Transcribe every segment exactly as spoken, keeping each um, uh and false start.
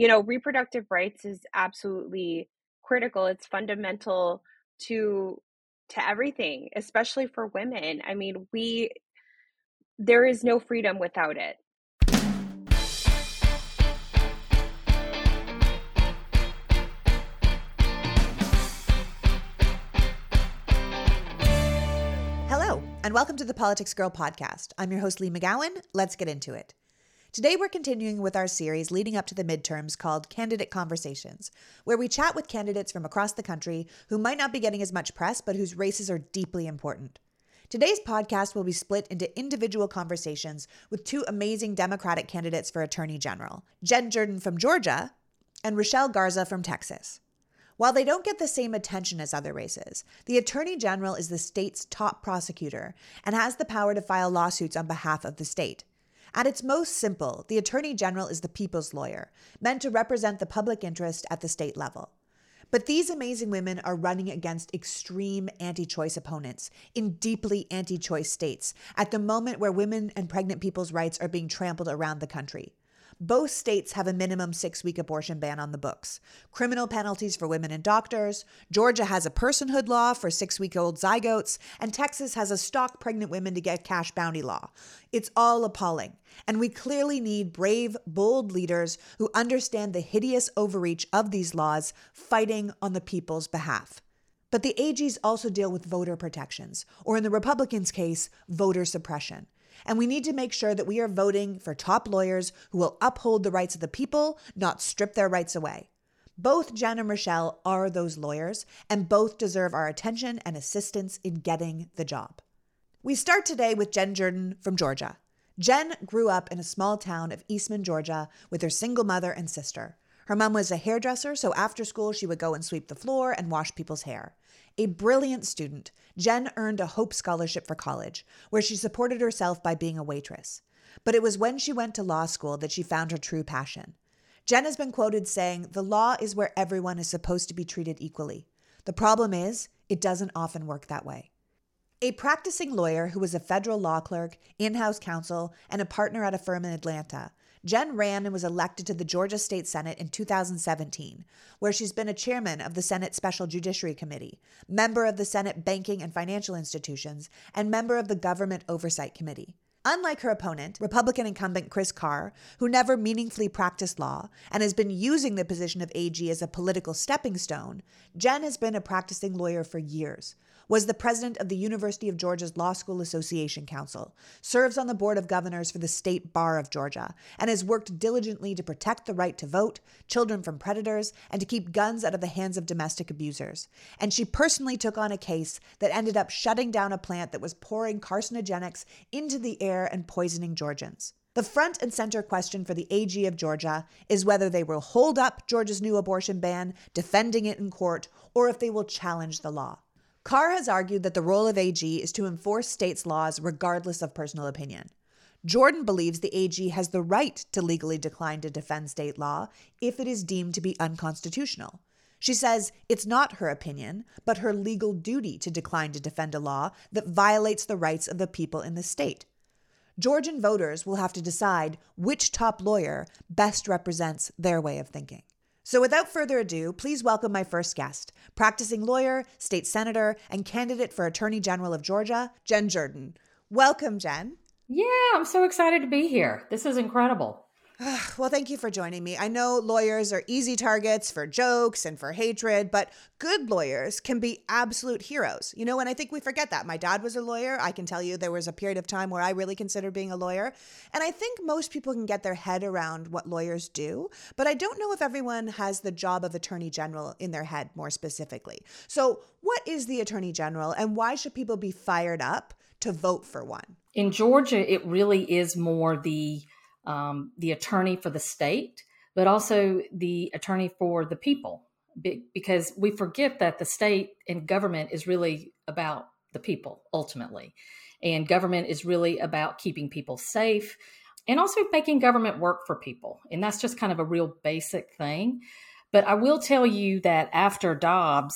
you know, reproductive rights is absolutely critical. It's fundamental to to everything, especially for women. I mean, we there is no freedom without it. Hello, and welcome to the Politics Girl podcast. I'm your host, Leigh McGowan. Let's get into it. Today, we're continuing with our series leading up to the midterms called Candidate Conversations, where we chat with candidates from across the country who might not be getting as much press, but whose races are deeply important. Today's podcast will be split into individual conversations with two amazing Democratic candidates for Attorney General, Jen Jordan from Georgia and Rochelle Garza from Texas. While they don't get the same attention as other races, the Attorney General is the state's top prosecutor and has the power to file lawsuits on behalf of the state. At its most simple, the Attorney General is the people's lawyer, meant to represent the public interest at the state level. But these amazing women are running against extreme anti-choice opponents in deeply anti-choice states at the moment where women and pregnant people's rights are being trampled around the country. Both states have a minimum six-week abortion ban on the books, criminal penalties for women and doctors, Georgia has a personhood law for six-week-old zygotes, and Texas has a stalk pregnant women to get cash bounty law. It's all appalling, and we clearly need brave, bold leaders who understand the hideous overreach of these laws fighting on the people's behalf. But the A Gs also deal with voter protections, or in the Republicans' case, voter suppression. And we need to make sure that we are voting for top lawyers who will uphold the rights of the people, not strip their rights away. Both Jen and Rochelle are those lawyers, and both deserve our attention and assistance in getting the job. We start today with Jen Jordan from Georgia. Jen grew up in a small town of Eastman, Georgia, with her single mother and sister. Her mom was a hairdresser, so after school she would go and sweep the floor and wash people's hair. A brilliant student, Jen earned a Hope Scholarship for college, where she supported herself by being a waitress. But it was when she went to law school that she found her true passion. Jen has been quoted saying, "The law is where everyone is supposed to be treated equally. The problem is, it doesn't often work that way." A practicing lawyer who was a federal law clerk, in-house counsel, and a partner at a firm in Atlanta, Jen ran and was elected to the Georgia State Senate in two thousand seventeen, where she's been a chairman of the Senate Special Judiciary Committee, member of the Senate Banking and Financial Institutions, and member of the Government Oversight Committee. Unlike her opponent, Republican incumbent Chris Carr, who never meaningfully practiced law and has been using the position of A G as a political stepping stone, Jen has been a practicing lawyer for years, was the president of the University of Georgia's Law School Association Council, serves on the board of governors for the State Bar of Georgia, and has worked diligently to protect the right to vote, children from predators, and to keep guns out of the hands of domestic abusers. And she personally took on a case that ended up shutting down a plant that was pouring carcinogenics into the air and poisoning Georgians. The front and center question for the A G of Georgia is whether they will hold up Georgia's new abortion ban, defending it in court, or if they will challenge the law. Carr has argued that the role of A G is to enforce states' laws regardless of personal opinion. Jordan believes the A G has the right to legally decline to defend state law if it is deemed to be unconstitutional. She says it's not her opinion, but her legal duty to decline to defend a law that violates the rights of the people in the state. Georgian voters will have to decide which top lawyer best represents their way of thinking. So without further ado, please welcome my first guest, practicing lawyer, state senator, and candidate for Attorney General of Georgia, Jen Jordan. Welcome, Jen. Yeah, I'm so excited to be here. This is incredible. Well, thank you for joining me. I know lawyers are easy targets for jokes and for hatred, but good lawyers can be absolute heroes. You know, and I think we forget that. My dad was a lawyer. I can tell you there was a period of time where I really considered being a lawyer. And I think most people can get their head around what lawyers do, but I don't know if everyone has the job of Attorney General in their head more specifically. So what is the Attorney General and why should people be fired up to vote for one? In Georgia, it really is more the Um, the attorney for the state, but also the attorney for the people, Be- because we forget that the state and government is really about the people ultimately. And government is really about keeping people safe and also making government work for people. And that's just kind of a real basic thing. But I will tell you that after Dobbs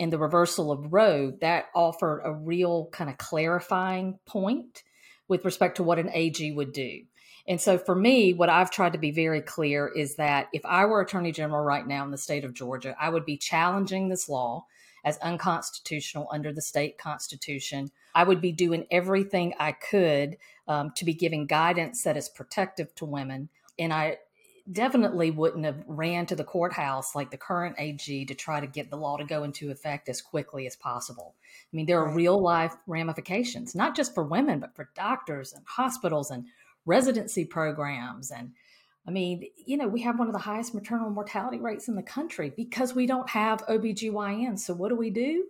and the reversal of Roe, that offered a real kind of clarifying point with respect to what an A G would do. And so for me, what I've tried to be very clear is that if I were Attorney General right now in the state of Georgia, I would be challenging this law as unconstitutional under the state constitution. I would be doing everything I could um, to be giving guidance that is protective to women. And I definitely wouldn't have ran to the courthouse like the current A G to try to get the law to go into effect as quickly as possible. I mean, there are real life ramifications, not just for women, but for doctors and hospitals and residency programs. And I mean, you know, we have one of the highest maternal mortality rates in the country because we don't have O B G Y Ns. So what do we do?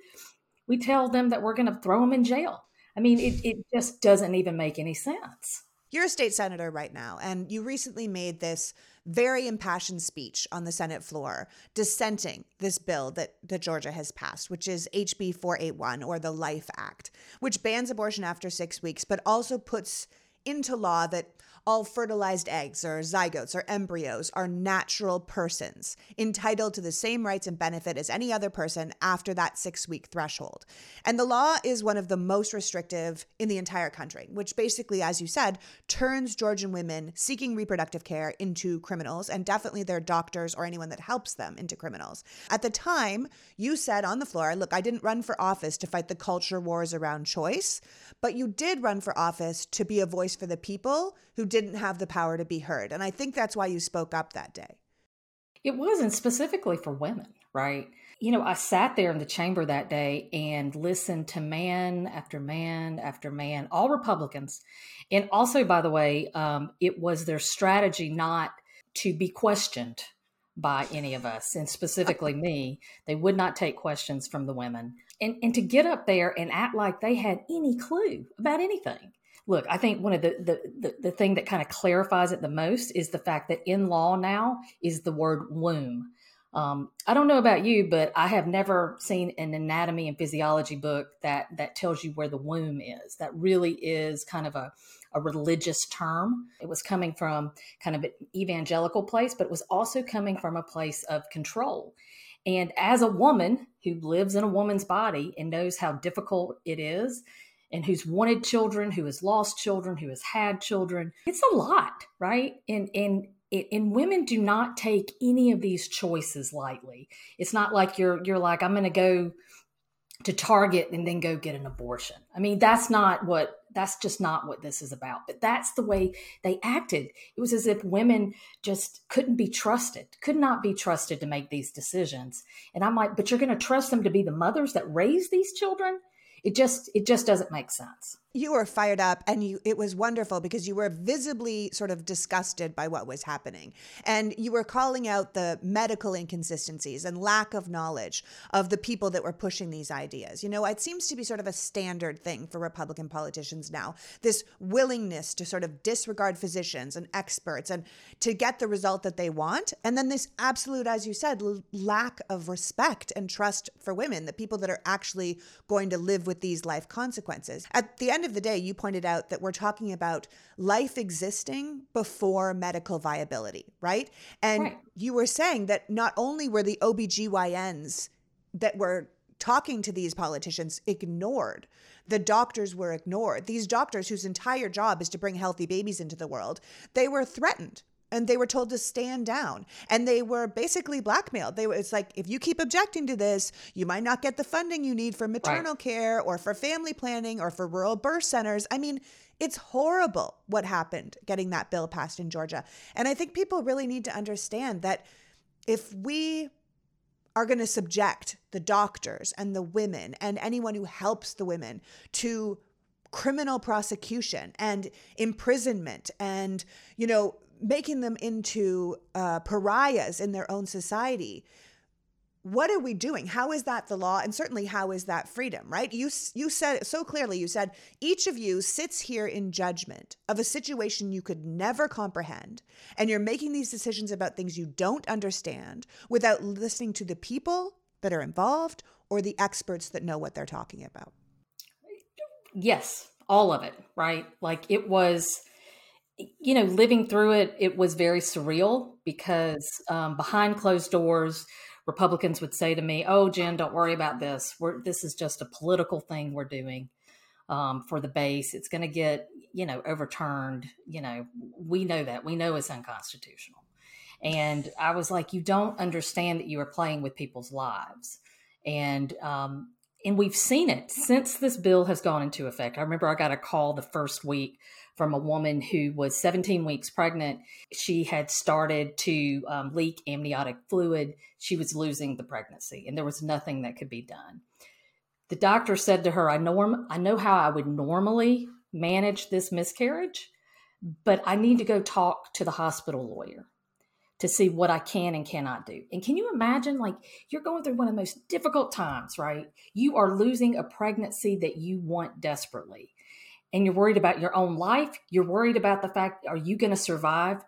We tell them that we're going to throw them in jail. I mean, it, it just doesn't even make any sense. You're a state senator right now, and you recently made this very impassioned speech on the Senate floor dissenting this bill that, that Georgia has passed, which is H B four eighty-one, or the Life Act, which bans abortion after six weeks, but also puts into law that all fertilized eggs or zygotes or embryos are natural persons entitled to the same rights and benefit as any other person after that six-week threshold. And the law is one of the most restrictive in the entire country, which basically, as you said, turns Georgian women seeking reproductive care into criminals, and definitely their doctors or anyone that helps them into criminals. At the time, you said on the floor, look, I didn't run for office to fight the culture wars around choice, but you did run for office to be a voice for the people who didn't have the power to be heard. And I think that's why you spoke up that day. It wasn't specifically for women, right? You know, I sat there in the chamber that day and listened to man after man after man, all Republicans. And also, by the way, um, it was their strategy not to be questioned by any of us, and specifically me. They would not take questions from the women. And, and to get up there and act like they had any clue about anything. Look, I think one of the, the, the, the thing that kind of clarifies it the most is the fact that in law now is the word womb. Um, I don't know about you, but I have never seen an anatomy and physiology book that that tells you where the womb is. That really is kind of a, a religious term. It was coming from kind of an evangelical place, but it was also coming from a place of control. And as a woman who lives in a woman's body and knows how difficult it is, and who's wanted children, who has lost children, who has had children. It's a lot, right? And, and, and women do not take any of these choices lightly. It's not like you're, you're like, I'm going to go to Target and then go get an abortion. I mean, that's not what, that's just not what this is about. But that's the way they acted. It was as if women just couldn't be trusted, could not be trusted to make these decisions. And I'm like, but you're going to trust them to be the mothers that raise these children? It just it just doesn't make sense. You were fired up, and you it was wonderful because you were visibly sort of disgusted by what was happening. And you were calling out the medical inconsistencies and lack of knowledge of the people that were pushing these ideas. You know, it seems to be sort of a standard thing for Republican politicians now, this willingness to sort of disregard physicians and experts and to get the result that they want. And then this absolute, as you said, l- lack of respect and trust for women, the people that are actually going to live with these life consequences. At the end of the day, you pointed out that we're talking about life existing before medical viability, right? And right. You were saying that not only were the O B G Y Ns that were talking to these politicians ignored, the doctors were ignored. These doctors whose entire job is to bring healthy babies into the world, they were threatened and they were told to stand down, and they were basically blackmailed. They were, it's like, if you keep objecting to this, you might not get the funding you need for maternal right. care or for family planning or for rural birth centers. I mean, it's horrible what happened getting that bill passed in Georgia. And I think people really need to understand that if we are going to subject the doctors and the women and anyone who helps the women to criminal prosecution and imprisonment and, you know, making them into uh, pariahs in their own society. What are we doing? How is that the law? And certainly, how is that freedom, right? You you said it so clearly. You said, each of you sits here in judgment of a situation you could never comprehend, and you're making these decisions about things you don't understand without listening to the people that are involved or the experts that know what they're talking about. Yes, all of it, right? Like it was... You know, living through it, it was very surreal because um, behind closed doors, Republicans would say to me, oh, Jen, don't worry about this. We're, this is just a political thing we're doing um, for the base. It's going to get, you know, overturned, you know, we know that. We know it's unconstitutional. And I was like, you don't understand that you are playing with people's lives. And, um, and we've seen it since this bill has gone into effect. I remember I got a call the first week from a woman who was seventeen weeks pregnant. She had started to um, leak amniotic fluid. She was losing the pregnancy, and there was nothing that could be done. The doctor said to her, I norm- I know how I would normally manage this miscarriage, but I need to go talk to the hospital lawyer to see what I can and cannot do. And can you imagine, like, you're going through one of the most difficult times, right? You are losing a pregnancy that you want desperately. And you're worried about your own life. You're worried about the fact, are you going to survive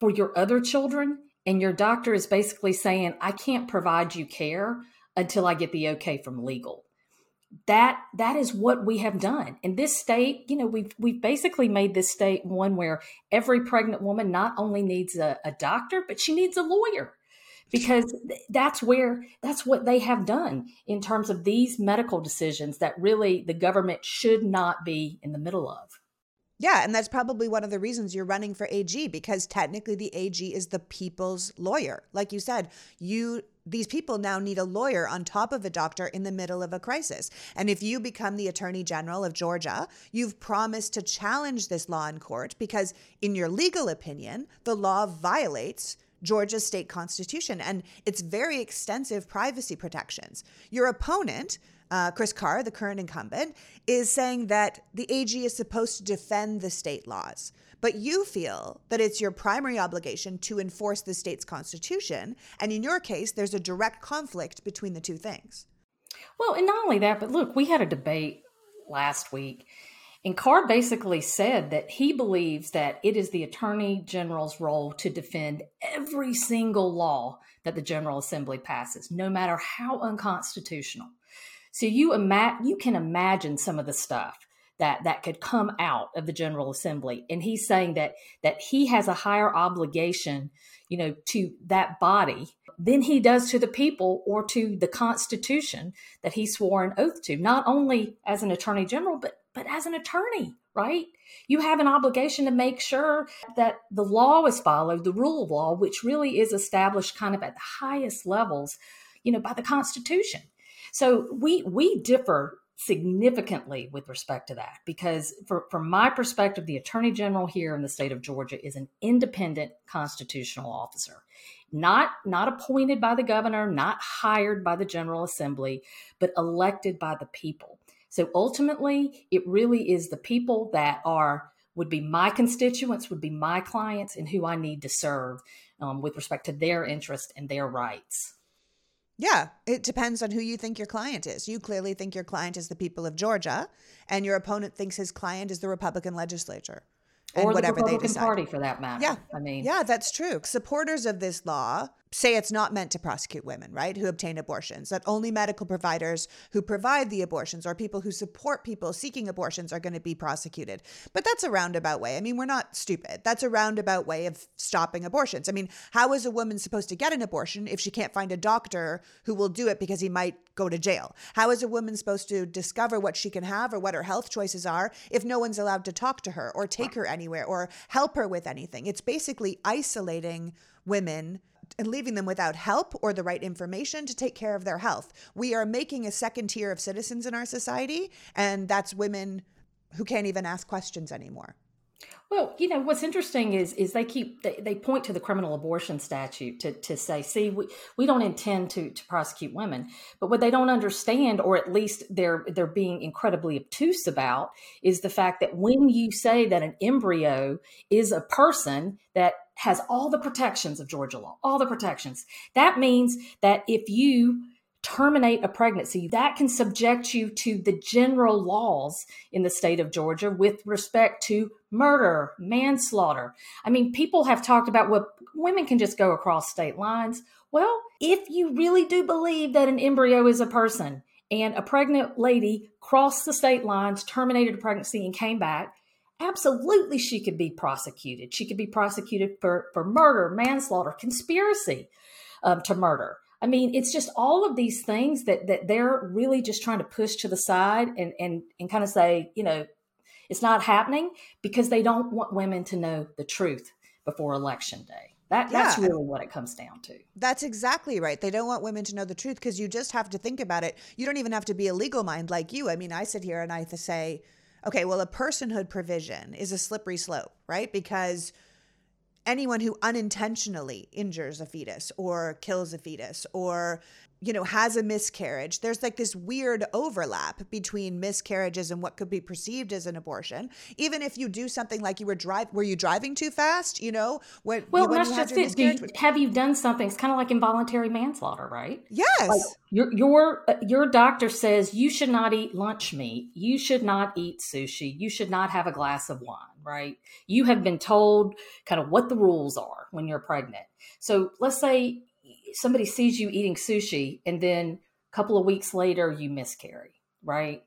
for your other children? And your doctor is basically saying, I can't provide you care until I get the okay from legal. That that is what we have done in this state. You know, we've we've basically made this state one where every pregnant woman not only needs a, a doctor, but she needs a lawyer, because that's where that's what they have done in terms of these medical decisions that really the government should not be in the middle of. Yeah, and that's probably one of the reasons you're running for A G, because technically the A G is the people's lawyer. Like you said, you these people now need a lawyer on top of a doctor in the middle of a crisis. And if you become the Attorney General of Georgia, you've promised to challenge this law in court because, in your legal opinion, the law violates Georgia's state constitution and its very extensive privacy protections. Your opponent, Uh, Chris Carr, the current incumbent, is saying that the A G is supposed to defend the state laws. But you feel that it's your primary obligation to enforce the state's constitution. And in your case, there's a direct conflict between the two things. Well, and not only that, but look, we had a debate last week, and Carr basically said that he believes that it is the Attorney General's role to defend every single law that the General Assembly passes, no matter how unconstitutional. So you ima- you can imagine some of the stuff that, that could come out of the General Assembly. And he's saying that that he has a higher obligation, you know, to that body than he does to the people or to the Constitution that he swore an oath to, not only as an Attorney General, but but as an attorney, right? You have an obligation to make sure that the law is followed, the rule of law, which really is established kind of at the highest levels, you know, by the Constitution. So we we differ significantly with respect to that, because for, from my perspective, the Attorney General here in the state of Georgia is an independent constitutional officer, not, not appointed by the governor, not hired by the General Assembly, but elected by the people. So ultimately, it really is the people that are would be my constituents, would be my clients, and who I need to serve um, with respect to their interests and their rights. Yeah, it depends on who you think your client is. You clearly think your client is the people of Georgia, and your opponent thinks his client is the Republican legislature. And or whatever the Republican they decide. Party, for that matter. Yeah, I mean, yeah, that's true. Supporters of this law say it's not meant to prosecute women, right, who obtain abortions, that only medical providers who provide the abortions or people who support people seeking abortions are going to be prosecuted. But that's a roundabout way. I mean, we're not stupid. That's a roundabout way of stopping abortions. I mean, how is a woman supposed to get an abortion if she can't find a doctor who will do it because he might go to jail? How is a woman supposed to discover what she can have or what her health choices are if no one's allowed to talk to her or take her anywhere or help her with anything? It's basically isolating women and leaving them without help or the right information to take care of their health. We are making a second tier of citizens in our society, and that's women who can't even ask questions anymore. Well, you know, what's interesting is is they keep they, they point to the criminal abortion statute to to say, see, we, we don't intend to to prosecute women. But what they don't understand, or at least they're they're being incredibly obtuse about, is the fact that when you say that an embryo is a person that has all the protections of Georgia law, all the protections, that means that if you terminate a pregnancy, that can subject you to the general laws in the state of Georgia with respect to murder, manslaughter. I mean, people have talked about what women can just go across state lines. Well, if you really do believe that an embryo is a person and a pregnant lady crossed the state lines, terminated a pregnancy and came back, absolutely she could be prosecuted. She could be prosecuted for, for murder, manslaughter, conspiracy um, to murder. I mean, it's just all of these things that that they're really just trying to push to the side and and and kind of say, you know, It's not happening because they don't want women to know the truth before Election Day. That, yeah. That's really what it comes down to. That's exactly right. They don't want women to know the truth because you just have to think about it. You don't even have to be a legal mind like you. I mean, I sit here and I say, okay, well, a personhood provision is a slippery slope, right? Because anyone who unintentionally injures a fetus or kills a fetus or, you know, has a miscarriage, there's like this weird overlap between miscarriages and what could be perceived as an abortion. Even if you do something like you were drive, were you driving too fast? You know, when, well, when that's you just it. Do you, have you done something? It's kind of like involuntary manslaughter, right? Yes. Like your your your doctor says you should not eat lunch meat. You should not eat sushi. You should not have a glass of wine, right? You have been told kind of what the rules are when you're pregnant. So let's say somebody sees you eating sushi and then a couple of weeks later you miscarry, right?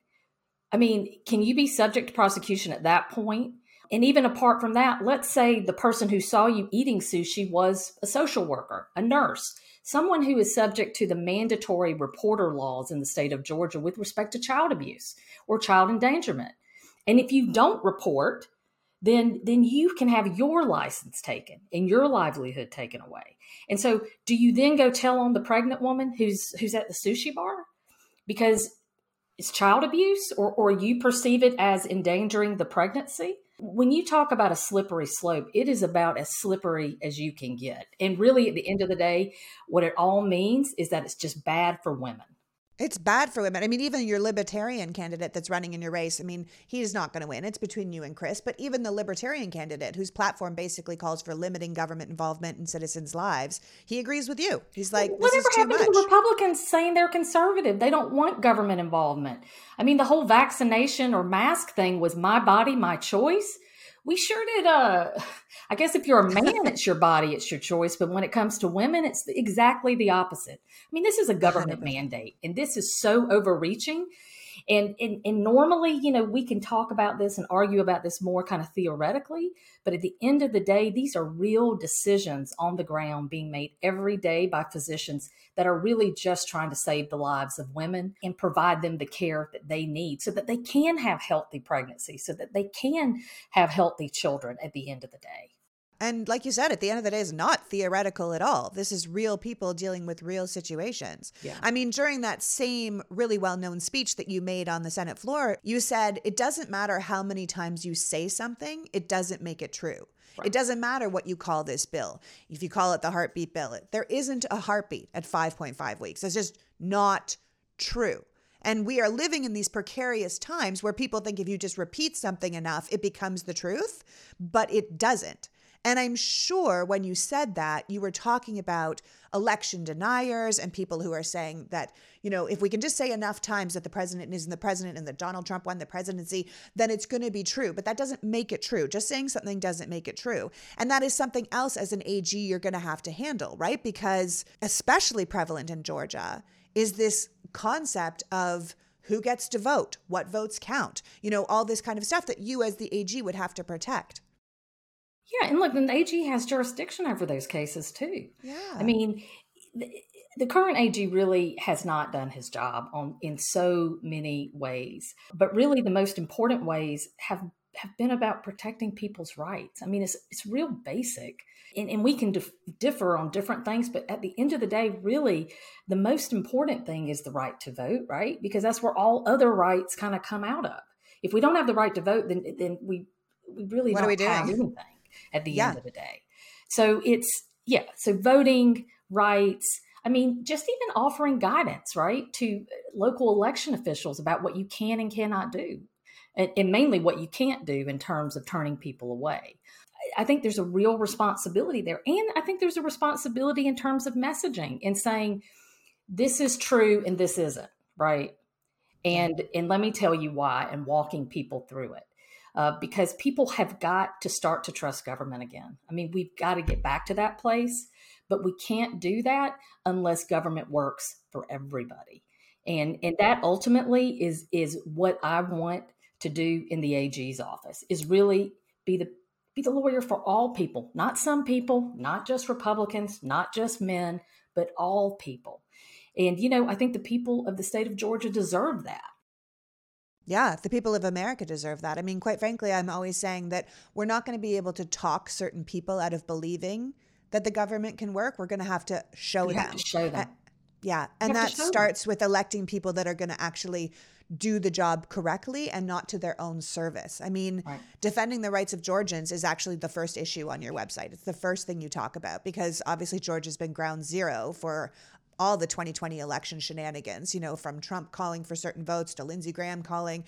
I mean, can you be subject to prosecution at that point? And even apart from that, let's say the person who saw you eating sushi was a social worker, a nurse, someone who is subject to the mandatory reporter laws in the state of Georgia with respect to child abuse or child endangerment. And if you don't report, then then you can have your license taken and your livelihood taken away. And so do you then go tell on the pregnant woman who's who's at the sushi bar? Because it's child abuse, or, or you perceive it as endangering the pregnancy? When you talk about a slippery slope, it is about as slippery as you can get. And really, at the end of the day, what it all means is that it's just bad for women. It's bad for women. I mean, even your libertarian candidate that's running in your race, I mean, he's not going to win. It's between you and Chris. But even the libertarian candidate whose platform basically calls for limiting government involvement in citizens' lives, he agrees with you. He's like, this whatever is too happened much. To the Republicans saying they're conservative? They don't want government involvement. I mean, the whole vaccination or mask thing was my body, my choice. We sure did. Uh, I guess if you're a man, it's your body, it's your choice. But when it comes to women, it's exactly the opposite. I mean, this is a government mandate, and this is so overreaching. And, and and normally, you know, we can talk about this and argue about this more kind of theoretically. But at the end of the day, these are real decisions on the ground being made every day by physicians that are really just trying to save the lives of women and provide them the care that they need so that they can have healthy pregnancies, so that they can have healthy children at the end of the day. And like you said, at the end of the day, it's not theoretical at all. This is real people dealing with real situations. Yeah. I mean, during that same really well-known speech that you made on the Senate floor, you said, it doesn't matter how many times you say something, it doesn't make it true. Right. It doesn't matter what you call this bill. If you call it the heartbeat bill, there isn't a heartbeat at five point five weeks. It's just not true. And we are living in these precarious times where people think if you just repeat something enough, it becomes the truth, but it doesn't. And I'm sure when you said that, you were talking about election deniers and people who are saying that, you know, if we can just say enough times that the president isn't the president and that Donald Trump won the presidency, then it's going to be true. But that doesn't make it true. Just saying something doesn't make it true. And that is something else as an A G you're going to have to handle, right? Because especially prevalent in Georgia is this concept of who gets to vote, what votes count, you know, all this kind of stuff that you as the A G would have to protect. Yeah, and look, the A G has jurisdiction over those cases too. Yeah, I mean, the, the current A G really has not done his job on in so many ways. But really, the most important ways have have been about protecting people's rights. I mean, it's it's real basic, and and we can dif- differ on different things. But at the end of the day, really, the most important thing is the right to vote, right? Because that's where all other rights kind of come out of. If we don't have the right to vote, then then we we really what don't are we doing? Have anything. At the yeah. end of the day. So it's, yeah, so voting rights, I mean, just even offering guidance, right, to local election officials about what you can and cannot do, and, and mainly what you can't do in terms of turning people away. I think there's a real responsibility there. And I think there's a responsibility in terms of messaging and saying, this is true and this isn't, right? And, and let me tell you why, and walking people through it. Uh, because people have got to start to trust government again. I mean, we've got to get back to that place, but we can't do that unless government works for everybody. And and that ultimately is is what I want to do in the A G's office, is really be the be the lawyer for all people, not some people, not just Republicans, not just men, but all people. And, you know, I think the people of the state of Georgia deserve that. Yeah, the people of America deserve that. I mean, quite frankly, I'm always saying that we're not going to be able to talk certain people out of believing that the government can work. We're going to have to show we them. Have to show them. I, yeah, and that starts them. with electing people that are going to actually do the job correctly and not to their own service. I mean, right. defending the rights of Georgians is actually the first issue on your website. It's the first thing you talk about, because obviously Georgia's been ground zero for all the twenty twenty election shenanigans, you know, from Trump calling for certain votes to Lindsey Graham calling,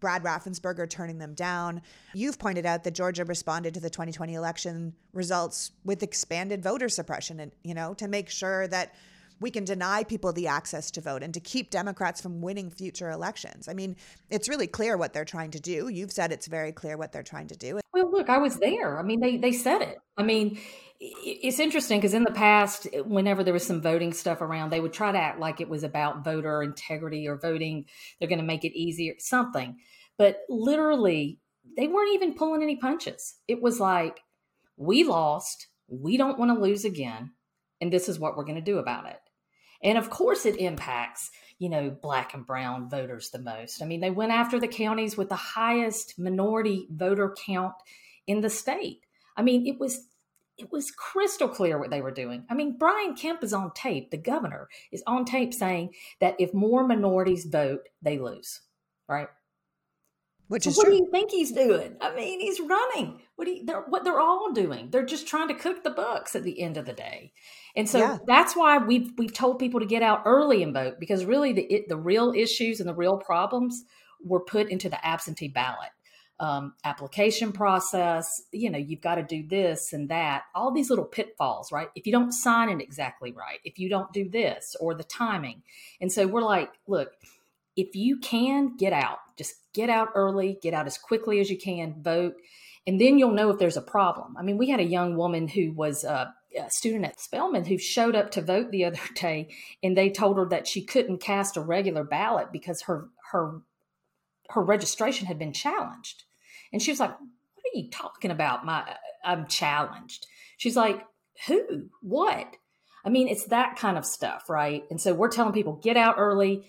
Brad Raffensperger turning them down. You've pointed out that Georgia responded to the twenty twenty election results with expanded voter suppression and, you know, to make sure that we can deny people the access to vote and to keep Democrats from winning future elections. I mean, it's really clear what they're trying to do. You've said it's very clear what they're trying to do. Well, look, I was there. I mean, they they said it. I mean, it's interesting because in the past, whenever there was some voting stuff around, they would try to act like it was about voter integrity or voting. They're going to make it easier, something. But literally, they weren't even pulling any punches. It was like, we lost. We don't want to lose again. And this is what we're going to do about it. And of course it impacts, you know, Black and brown voters the most. I mean, they went after the counties with the highest minority voter count in the state. I mean, it was it was crystal clear what they were doing. I mean, Brian Kemp is on tape. The governor is on tape saying that if more minorities vote, they lose. Right. Which so is what true. do you think he's doing? I mean, he's running. What do you, they're, what they're all doing? They're just trying to cook the books at the end of the day, and so yeah. that's why we've we've told people to get out early and vote, because really the it, the real issues and the real problems were put into the absentee ballot um, application process. You know, you've got to do this and that, all these little pitfalls, right? If you don't sign it exactly right, if you don't do this or the timing, and so we're like, look. If you can, get out. Just get out early, get out as quickly as you can, vote, and then you'll know if there's a problem. I mean, we had a young woman who was a, a student at Spelman who showed up to vote the other day, and they told her that she couldn't cast a regular ballot because her her her registration had been challenged. And she was like, what are you talking about? My, I'm challenged. She's like, who? What? I mean, it's that kind of stuff, right? And so we're telling people, get out early,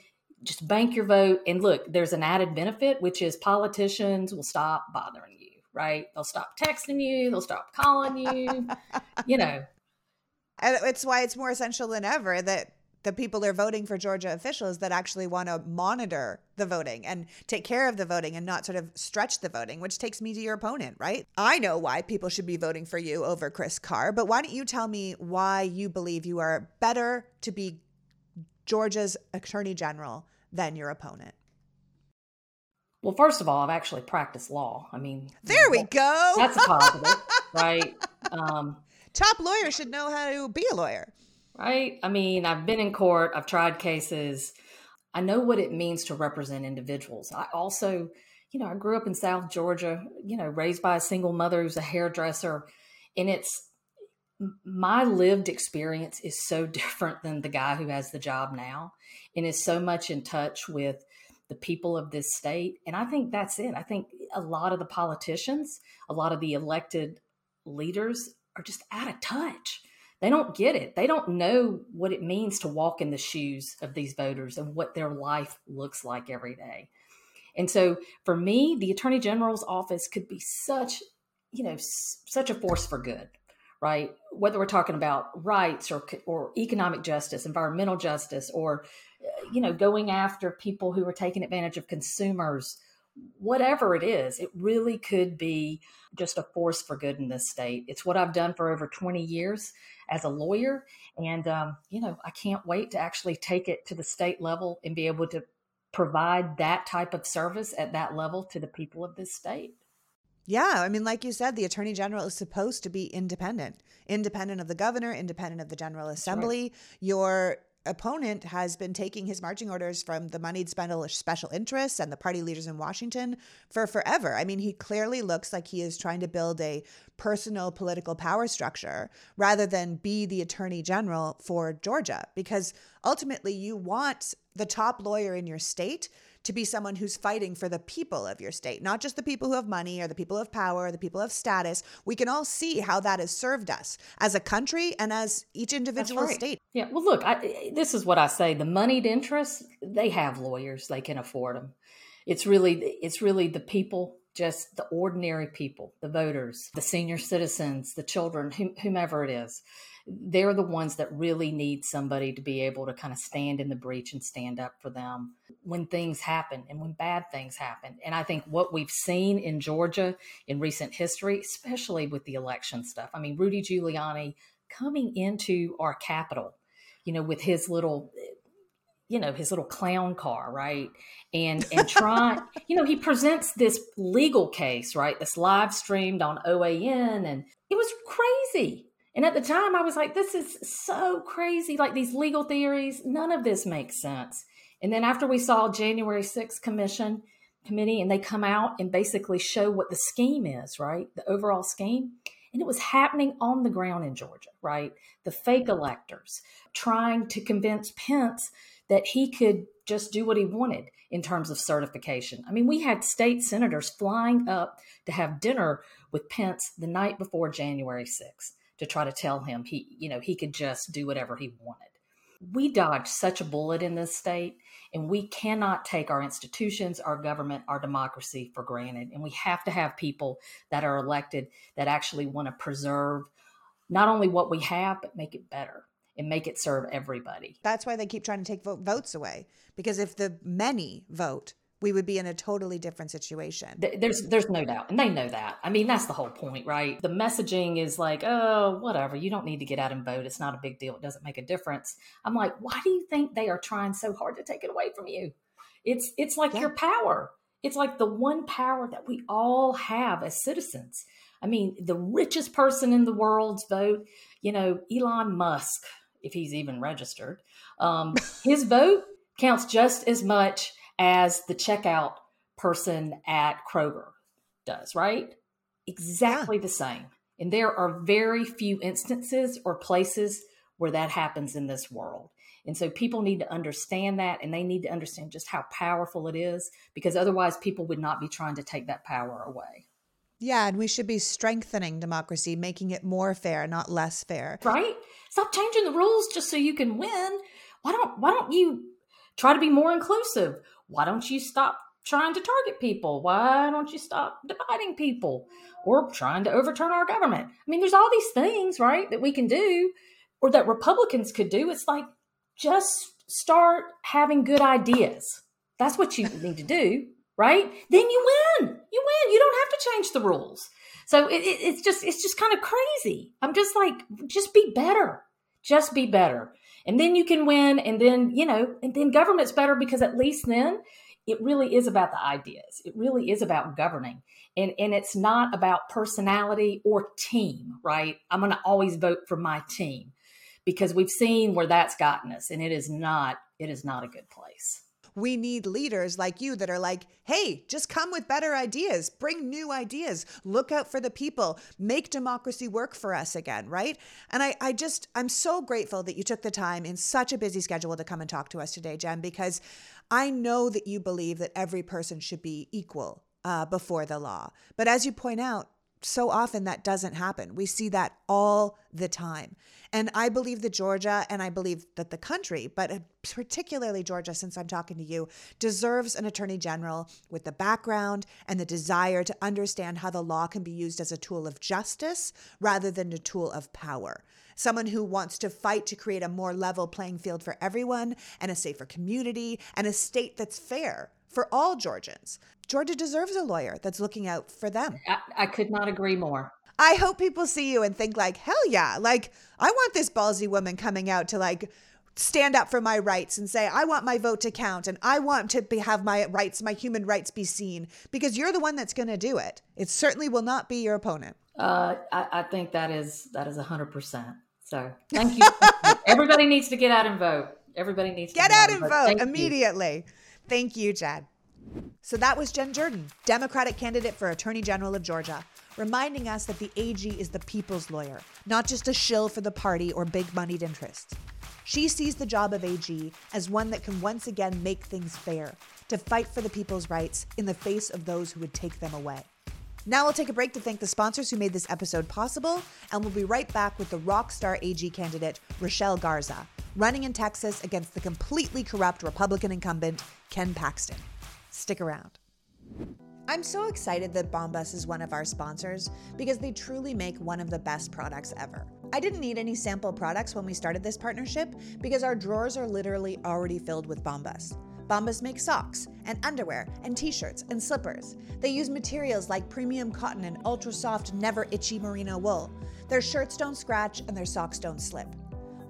just bank your vote. And look, there's an added benefit, which is politicians will stop bothering you, right? They'll stop texting you. They'll stop calling you, you know. And it's why it's more essential than ever that the people are voting for Georgia officials that actually want to monitor the voting and take care of the voting and not sort of stretch the voting, which takes me to your opponent, right? I know why people should be voting for you over Chris Carr, but why don't you tell me why you believe you are better to be Georgia's Attorney General than your opponent? Well, first of all, I've actually practiced law. I mean, there we that, go. That's a positive, right? Um, Top lawyers should know how to be a lawyer, right? I mean, I've been in court. I've tried cases. I know what it means to represent individuals. I also, you know, I grew up in South Georgia, you know, raised by a single mother who's a hairdresser, and it's my lived experience is so different than the guy who has the job now and is so much in touch with the people of this state. And I think that's it. I think a lot of the politicians, a lot of the elected leaders are just out of touch. They don't get it. They don't know what it means to walk in the shoes of these voters and what their life looks like every day. And so for me, the Attorney General's office could be such, you know, s- such a force for good. Right? Whether we're talking about rights or or economic justice, environmental justice, or, you know, going after people who are taking advantage of consumers, whatever it is, it really could be just a force for good in this state. It's what I've done for over twenty years as a lawyer. And, um, you know, I can't wait to actually take it to the state level and be able to provide that type of service at that level to the people of this state. Yeah. I mean, like you said, the Attorney General is supposed to be independent, independent of the governor, independent of the General Assembly. Right. Your opponent has been taking his marching orders from the moneyed special interests and the party leaders in Washington for forever. I mean, he clearly looks like he is trying to build a personal political power structure rather than be the Attorney General for Georgia, because ultimately you want the top lawyer in your state to be someone who's fighting for the people of your state, not just the people who have money or the people who have power or the people who have status. We can all see how that has served us as a country and as each individual right. state. Yeah. Well, look, I, this is what I say. The moneyed interests, they have lawyers. They can afford them. It's really, it's really the people, just the ordinary people, the voters, the senior citizens, the children, whomever it is. They're the ones that really need somebody to be able to kind of stand in the breach and stand up for them when things happen and when bad things happen. And I think what we've seen in Georgia in recent history, especially with the election stuff, I mean, Rudy Giuliani coming into our Capitol, you know, with his little, you know, his little clown car, right? And, and try, you know, he presents this legal case, right? That's live streamed on O A N, and it was crazy. And at the time I was like, this is so crazy. Like, these legal theories, none of this makes sense. And then after we saw January sixth commission committee, and they come out and basically show what the scheme is, right? The overall scheme. And it was happening on the ground in Georgia, right? The fake electors trying to convince Pence that he could just do what he wanted in terms of certification. I mean, we had state senators flying up to have dinner with Pence the night before January sixth. To try to tell him he, you know, he could just do whatever he wanted. We dodged such a bullet in this state, and we cannot take our institutions, our government, our democracy for granted. And we have to have people that are elected that actually want to preserve not only what we have, but make it better and make it serve everybody. That's why they keep trying to take vote, votes away, because if the many vote, we would be in a totally different situation. There's there's no doubt. And they know that. I mean, that's the whole point, right? The messaging is like, oh, whatever. You don't need to get out and vote. It's not a big deal. It doesn't make a difference. I'm like, why do you think they are trying so hard to take it away from you? It's it's like yeah. your power. It's like the one power that we all have as citizens. I mean, the richest person in the world's vote, you know, Elon Musk, if he's even registered, um, his vote counts just as much as the checkout person at Kroger does, right? Exactly yeah. the same. And there are very few instances or places where that happens in this world. And so people need to understand that, and they need to understand just how powerful it is, because otherwise people would not be trying to take that power away. Yeah, and we should be strengthening democracy, making it more fair, not less fair. Right? Stop changing the rules just so you can win. Why don't why don't you try to be more inclusive? Why don't you stop trying to target people? Why don't you stop dividing people or trying to overturn our government? I mean, there's all these things, right, that we can do or that Republicans could do. It's like, just start having good ideas. That's what you need to do, right? Then you win. You win. You don't have to change the rules. So it, it, it's just it's just kind of crazy. I'm just like, just be better. Just be better. And then you can win, and then, you know, and then government's better, because at least then it really is about the ideas. It really is about governing. And and it's not about personality or team, right? I'm going to always vote for my team, because we've seen where that's gotten us, and it is not, it is not a good place. We need leaders like you that are like, hey, just come with better ideas, bring new ideas, look out for the people, make democracy work for us again, right? And I, I just, I'm so grateful that you took the time in such a busy schedule to come and talk to us today, Jen, because I know that you believe that every person should be equal uh, before the law. But as you point out, so often that doesn't happen. We see that all the time. And I believe that Georgia, and I believe that the country, but particularly Georgia, since I'm talking to you, deserves an attorney general with the background and the desire to understand how the law can be used as a tool of justice rather than a tool of power. Someone who wants to fight to create a more level playing field for everyone, and a safer community, and a state that's fair for all Georgians. Georgia deserves a lawyer that's looking out for them. I, I could not agree more. I hope people see you and think like, hell yeah, like, I want this ballsy woman coming out to like stand up for my rights and say, I want my vote to count, and I want to be, have my rights, my human rights be seen, because you're the one that's going to do it. It certainly will not be your opponent. Uh, I, I think that is, that is one hundred percent. So thank you. Everybody needs to get out and vote. Everybody needs to get, get out, out and vote, vote. Thank immediately. You. Thank you, Jen. So that was Jen Jordan, Democratic candidate for Attorney General of Georgia, reminding us that the A G is the people's lawyer, not just a shill for the party or big moneyed interests. She sees the job of A G as one that can once again make things fair, to fight for the people's rights in the face of those who would take them away. Now we'll take a break to thank the sponsors who made this episode possible, and we'll be right back with the rock star A G candidate, Rochelle Garza, running in Texas against the completely corrupt Republican incumbent, Ken Paxton. Stick around. I'm so excited that Bombas is one of our sponsors because they truly make one of the best products ever. I didn't need any sample products when we started this partnership because our drawers are literally already filled with Bombas. Bombas makes socks and underwear and t-shirts and slippers. They use materials like premium cotton and ultra soft, never itchy merino wool. Their shirts don't scratch and their socks don't slip.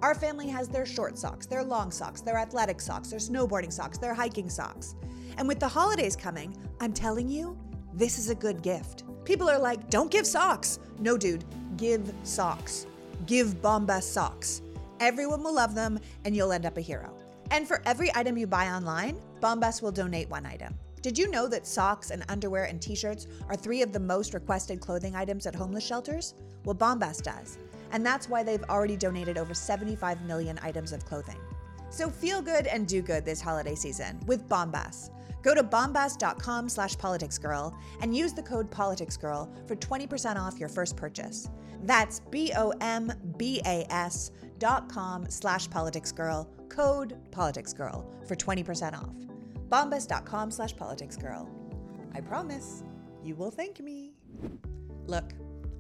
Our family has their short socks, their long socks, their athletic socks, their snowboarding socks, their hiking socks. And with the holidays coming, I'm telling you, this is a good gift. People are like, don't give socks. No, dude, give socks. Give Bombas socks. Everyone will love them and you'll end up a hero. And for every item you buy online, Bombas will donate one item. Did you know that socks and underwear and t-shirts are three of the most requested clothing items at homeless shelters? Well, Bombas does. And that's why they've already donated over seventy-five million items of clothing. So feel good and do good this holiday season with Bombas. Go to bombas.com slash politicsgirl and use the code politicsgirl for twenty percent off your first purchase. That's B-O-M-B-A-S dot com slash politicsgirl, code politicsgirl for twenty percent off. Bombas.com slash politicsgirl. I promise you will thank me. Look,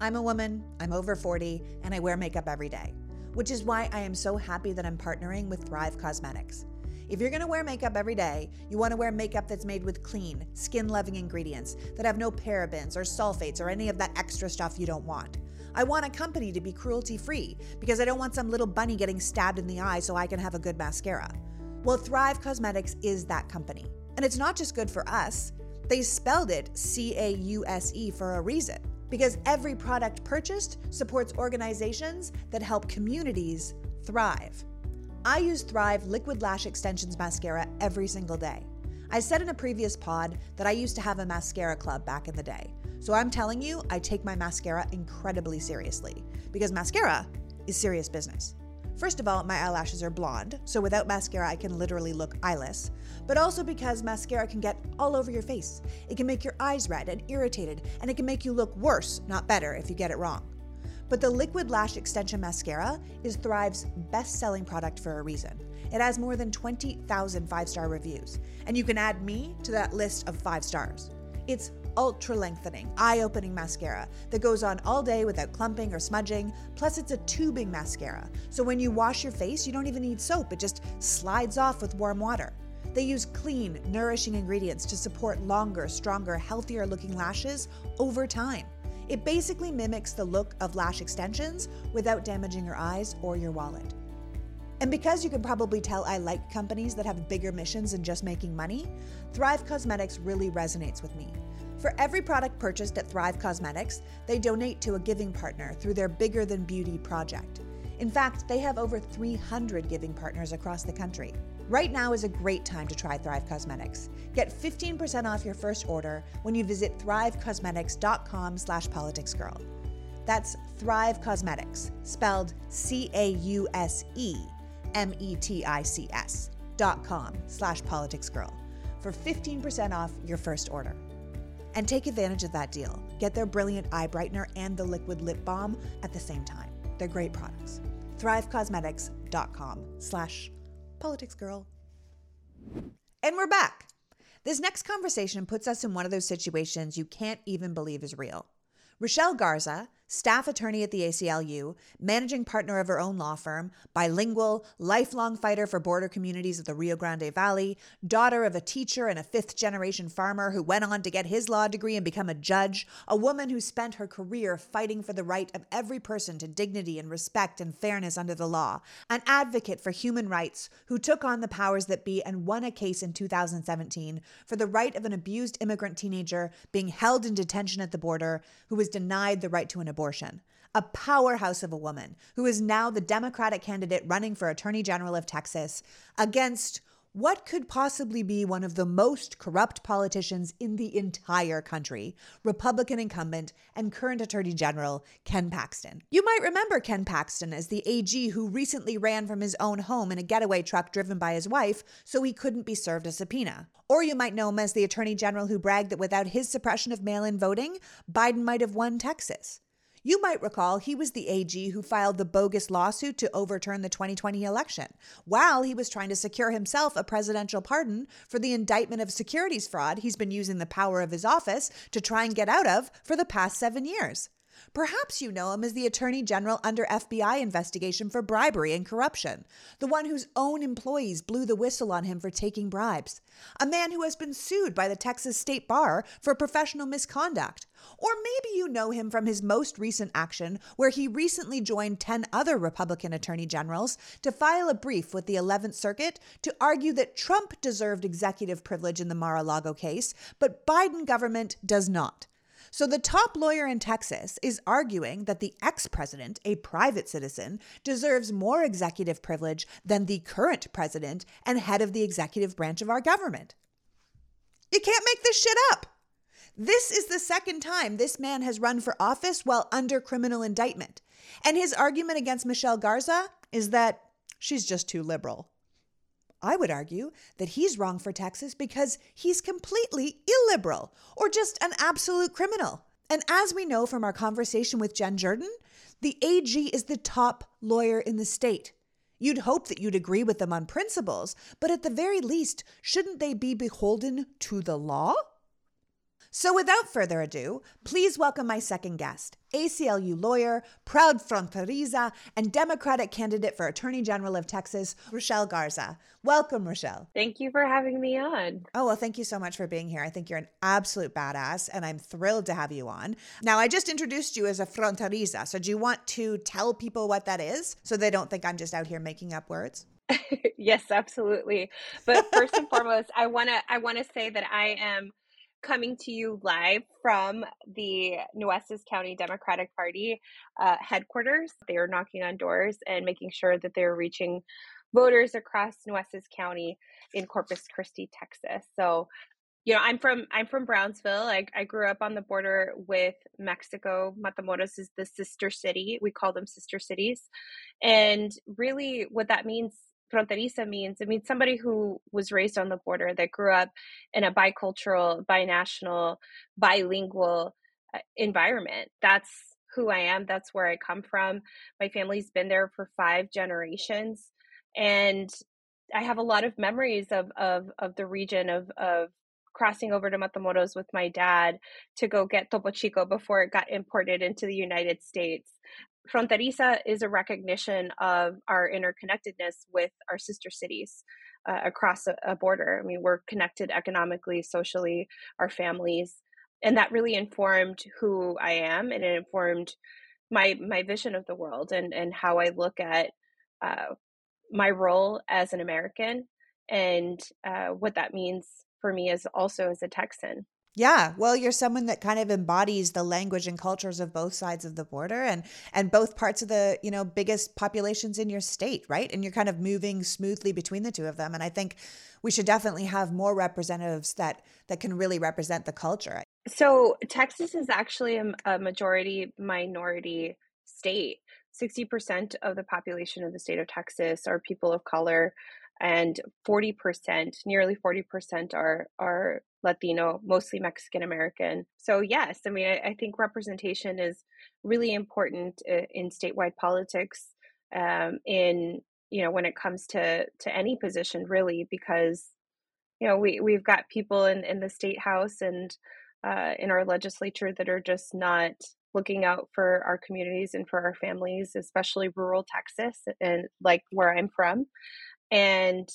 I'm a woman, I'm over forty, and I wear makeup every day, which is why I am so happy that I'm partnering with Thrive Causemetics. If you're gonna wear makeup every day, you wanna wear makeup that's made with clean, skin-loving ingredients that have no parabens or sulfates or any of that extra stuff you don't want. I want a company to be cruelty-free because I don't want some little bunny getting stabbed in the eye so I can have a good mascara. Well, Thrive Causemetics is that company. And it's not just good for us. They spelled it C A U S E for a reason, because every product purchased supports organizations that help communities thrive. I use Thrive Liquid Lash Extensions Mascara every single day. I said in a previous pod that I used to have a mascara club back in the day. So I'm telling you, I take my mascara incredibly seriously, because mascara is serious business. First of all, my eyelashes are blonde, so without mascara I can literally look eyeless, but also because mascara can get all over your face. It can make your eyes red and irritated, and it can make you look worse, not better, if you get it wrong. But the Liquid Lash Extension Mascara is Thrive's best-selling product for a reason. It has more than twenty thousand five-star reviews, and you can add me to that list of five stars. It's ultra-lengthening, eye-opening mascara that goes on all day without clumping or smudging, plus it's a tubing mascara, so when you wash your face, you don't even need soap, it just slides off with warm water. They use clean, nourishing ingredients to support longer, stronger, healthier-looking lashes over time. It basically mimics the look of lash extensions without damaging your eyes or your wallet. And because you can probably tell I like companies that have bigger missions than just making money, Thrive Causemetics really resonates with me. For every product purchased at Thrive Causemetics, they donate to a giving partner through their Bigger Than Beauty project. In fact, they have over three hundred giving partners across the country. Right now is a great time to try Thrive Causemetics. Get fifteen percent off your first order when you visit thrivecosmetics.com slash politicsgirl. That's Thrive Causemetics, spelled C A U S E M E T I C S dot com slash politicsgirl for fifteen percent off your first order. And take advantage of that deal. Get their brilliant eye brightener and the liquid lip balm at the same time. They're great products. thrivecosmetics.com slash politicsgirl. And we're back. This next conversation puts us in one of those situations you can't even believe is real. Rochelle Garza, staff attorney at the A C L U, managing partner of her own law firm, bilingual, lifelong fighter for border communities of the Rio Grande Valley, daughter of a teacher and a fifth-generation farmer who went on to get his law degree and become a judge, a woman who spent her career fighting for the right of every person to dignity and respect and fairness under the law, an advocate for human rights who took on the powers that be and won a case in two thousand seventeen for the right of an abused immigrant teenager being held in detention at the border who was denied the right to an abortion. Abortion, a powerhouse of a woman who is now the Democratic candidate running for Attorney General of Texas against what could possibly be one of the most corrupt politicians in the entire country, Republican incumbent and current Attorney General Ken Paxton. You might remember Ken Paxton as the A G who recently ran from his own home in a getaway truck driven by his wife so he couldn't be served a subpoena. Or you might know him as the Attorney General who bragged that without his suppression of mail-in voting, Biden might have won Texas. You might recall he was the A G who filed the bogus lawsuit to overturn the twenty twenty election while he was trying to secure himself a presidential pardon for the indictment of securities fraud he's been using the power of his office to try and get out of for the past seven years. Perhaps you know him as the Attorney General under F B I investigation for bribery and corruption, the one whose own employees blew the whistle on him for taking bribes, a man who has been sued by the Texas State Bar for professional misconduct. Or maybe you know him from his most recent action, where he recently joined ten other Republican attorney generals to file a brief with the eleventh Circuit to argue that Trump deserved executive privilege in the Mar-a-Lago case, but Biden government does not. So the top lawyer in Texas is arguing that the ex-president, a private citizen, deserves more executive privilege than the current president and head of the executive branch of our government. You can't make this shit up. This is the second time this man has run for office while under criminal indictment. And his argument against Michelle Garza is that she's just too liberal. I would argue that he's wrong for Texas because he's completely illiberal or just an absolute criminal. And as we know from our conversation with Jen Jordan, the A G is the top lawyer in the state. You'd hope that you'd agree with them on principles, but at the very least, shouldn't they be beholden to the law? So without further ado, please welcome my second guest, A C L U lawyer, proud Fronteriza, and Democratic candidate for Attorney General of Texas, Rochelle Garza. Welcome, Rochelle. Thank you for having me on. Oh, well, thank you so much for being here. I think you're an absolute badass, and I'm thrilled to have you on. Now, I just introduced you as a Fronteriza, so do you want to tell people what that is so they don't think I'm just out here making up words? Yes, absolutely. But first and foremost, I want to I want to say that I am coming to you live from the Nueces County Democratic Party uh, headquarters. They are knocking on doors and making sure that they're reaching voters across Nueces County in Corpus Christi, Texas. So, you know, I'm from I'm from Brownsville. I, I grew up on the border with Mexico. Matamoros is the sister city. We call them sister cities. And really what that means, Fronteriza means, I mean, somebody who was raised on the border, that grew up in a bicultural, binational, bilingual environment. That's who I am. That's where I come from. My family's been there for five generations. And I have a lot of memories of of, of the region, of, of crossing over to Matamoros with my dad to go get Topo Chico before it got imported into the United States. Fronteriza is a recognition of our interconnectedness with our sister cities uh, across a, a border. I mean, we're connected economically, socially, our families, and that really informed who I am, and it informed my my vision of the world and, and how I look at uh, my role as an American and uh, what that means for me as also as a Texan. Yeah. Well, you're someone that kind of embodies the language and cultures of both sides of the border and, and both parts of the, you know, biggest populations in your state, right? And you're kind of moving smoothly between the two of them. And I think we should definitely have more representatives that, that can really represent the culture. So Texas is actually a, a majority minority state. sixty percent of the population of the state of Texas are people of color, and forty percent, nearly forty percent are, are Latino, mostly Mexican American. So yes, I mean, I, I think representation is really important in statewide politics, um, in, you know, when it comes to, to any position really, because, you know, we, we've got people in, in the state house and uh, in our legislature that are just not looking out for our communities and for our families, especially rural Texas and like where I'm from. And,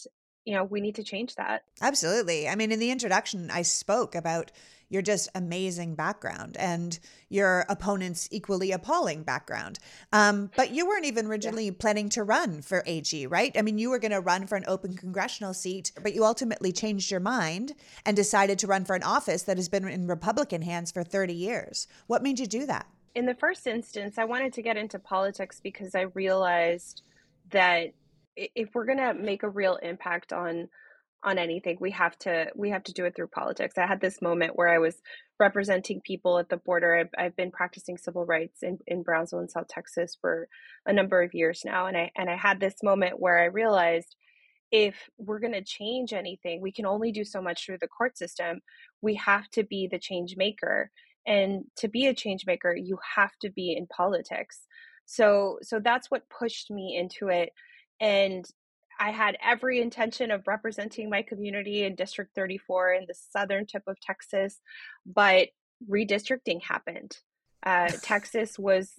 you know, we need to change that. Absolutely. I mean, in the introduction, I spoke about your just amazing background and your opponent's equally appalling background. Um, but you weren't even originally yeah. planning to run for A G, right? I mean, you were going to run for an open congressional seat, but you ultimately changed your mind and decided to run for an office that has been in Republican hands for thirty years. What made you do that? In the first instance, I wanted to get into politics because I realized that if we're going to make a real impact on on anything, we have to we have to do it through politics. I had this moment where I was representing people at the border. I've, I've been practicing civil rights in, in Brownsville and South Texas for a number of years now. And I and I had this moment where I realized if we're going to change anything, we can only do so much through the court system. We have to be the change maker. And to be a change maker, you have to be in politics. So, so that's what pushed me into it. And I had every intention of representing my community in District thirty-four in the southern tip of Texas, but redistricting happened. Uh, Texas was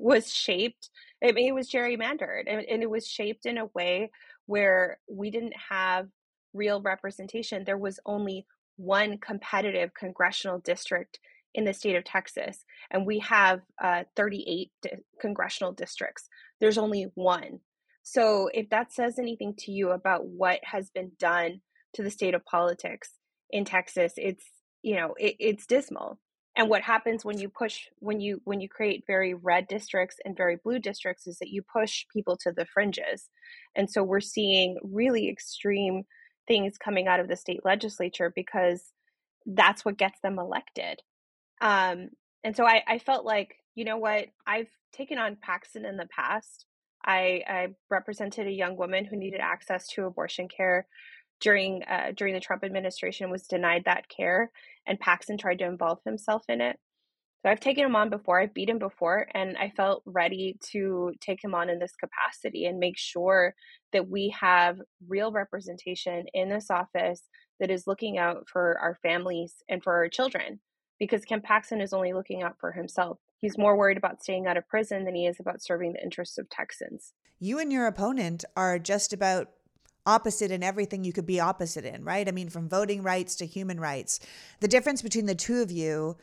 was shaped. I mean, it was gerrymandered, and, and it was shaped in a way where we didn't have real representation. There was only one competitive congressional district in the state of Texas, and we have uh, thirty-eight di- congressional districts. There's only one. So if that says anything to you about what has been done to the state of politics in Texas, it's, you know, it, it's dismal. And what happens when you push, when you when you create very red districts and very blue districts is that you push people to the fringes. And so we're seeing really extreme things coming out of the state legislature because that's what gets them elected. Um, and so I, I felt like, you know what, I've taken on Paxton in the past. I, I represented a young woman who needed access to abortion care during uh, during the Trump administration, was denied that care, and Paxton tried to involve himself in it. So I've taken him on before, I've beat him before, and I felt ready to take him on in this capacity and make sure that we have real representation in this office that is looking out for our families and for our children, because Ken Paxton is only looking out for himself. He's more worried about staying out of prison than he is about serving the interests of Texans. You and your opponent are just about opposite in everything you could be opposite in, right? I mean, from voting rights to human rights. The difference between the two of you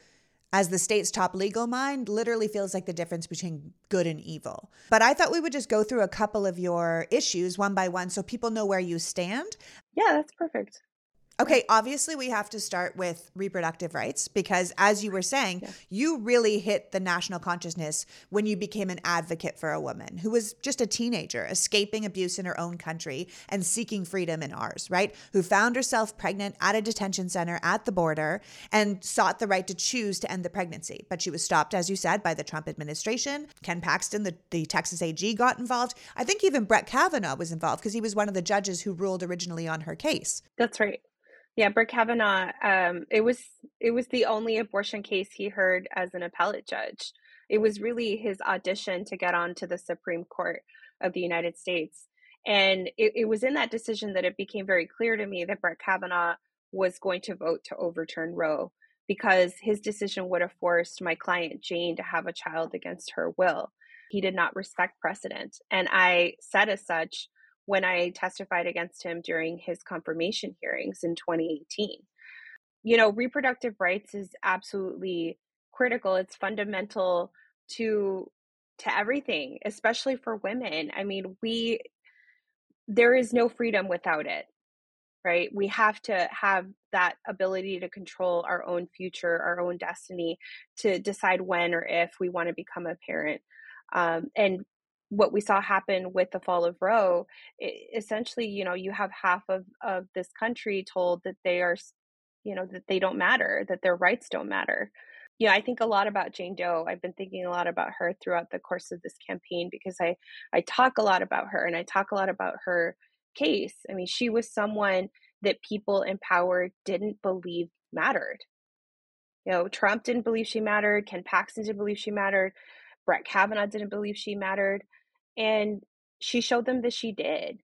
as the state's top legal mind literally feels like the difference between good and evil. But I thought we would just go through a couple of your issues one by one so people know where you stand. Yeah, that's perfect. Okay, obviously we have to start with reproductive rights because, as you were saying, yeah. you really hit the national consciousness when you became an advocate for a woman who was just a teenager escaping abuse in her own country and seeking freedom in ours, right? Who found herself pregnant at a detention center at the border and sought the right to choose to end the pregnancy. But she was stopped, as you said, by the Trump administration. Ken Paxton, the, the Texas A G, got involved. I think even Brett Kavanaugh was involved because he was one of the judges who ruled originally on her case. That's right. Yeah, Brett Kavanaugh, um, it was it was the only abortion case he heard as an appellate judge. It was really his audition to get on to the Supreme Court of the United States. And it, it was in that decision that it became very clear to me that Brett Kavanaugh was going to vote to overturn Roe because his decision would have forced my client, Jane, to have a child against her will. He did not respect precedent. And I said as such when I testified against him during his confirmation hearings in twenty eighteen. You know, reproductive rights is absolutely critical. It's fundamental to to everything, especially for women. I mean, we there is no freedom without it, right? We have to have that ability to control our own future, our own destiny, to decide when or if we want to become a parent. Um, and what we saw happen with the fall of Roe, essentially, you know, you have half of, of this country told that they are, you know, that they don't matter, that their rights don't matter. Yeah, I think a lot about Jane Doe. I've been thinking a lot about her throughout the course of this campaign because I, I talk a lot about her and I talk a lot about her case. I mean, she was someone that people in power didn't believe mattered. You know, Trump didn't believe she mattered. Ken Paxton didn't believe she mattered. Brett Kavanaugh didn't believe she mattered. And she showed them that she did.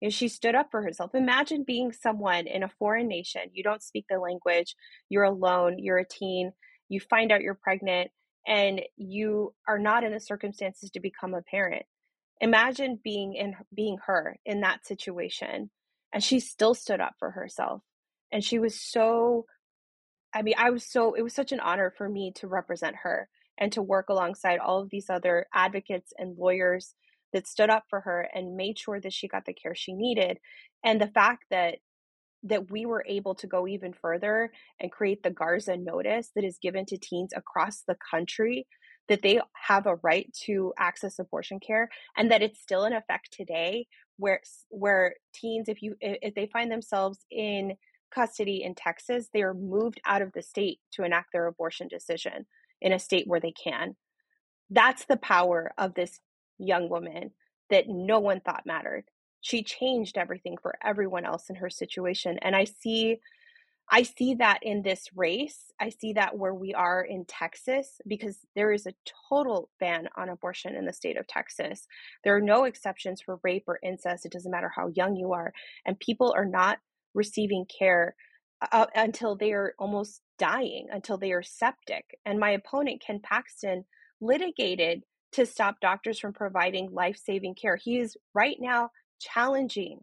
You know, she stood up for herself. Imagine being someone in a foreign nation. You don't speak the language. You're alone. You're a teen. You find out you're pregnant and you are not in the circumstances to become a parent. Imagine being in being her in that situation. And she still stood up for herself. And she was so, I mean, I was so, it was such an honor for me to represent her and to work alongside all of these other advocates and lawyers that stood up for her and made sure that she got the care she needed. And the fact that that we were able to go even further and create the Garza notice that is given to teens across the country, that they have a right to access abortion care, and that it's still in effect today, where where teens, if you if they find themselves in custody in Texas, they are moved out of the state to enact their abortion decision in a state where they can. That's the power of this young woman that no one thought mattered. She changed everything for everyone else in her situation. And I see, I see that in this race. I see that where we are in Texas, because there is a total ban on abortion in the state of Texas. There are no exceptions for rape or incest. It doesn't matter how young you are. And people are not receiving care uh, until they are almost dying, until they are septic. And my opponent, Ken Paxton, litigated to stop doctors from providing life-saving care. He is right now challenging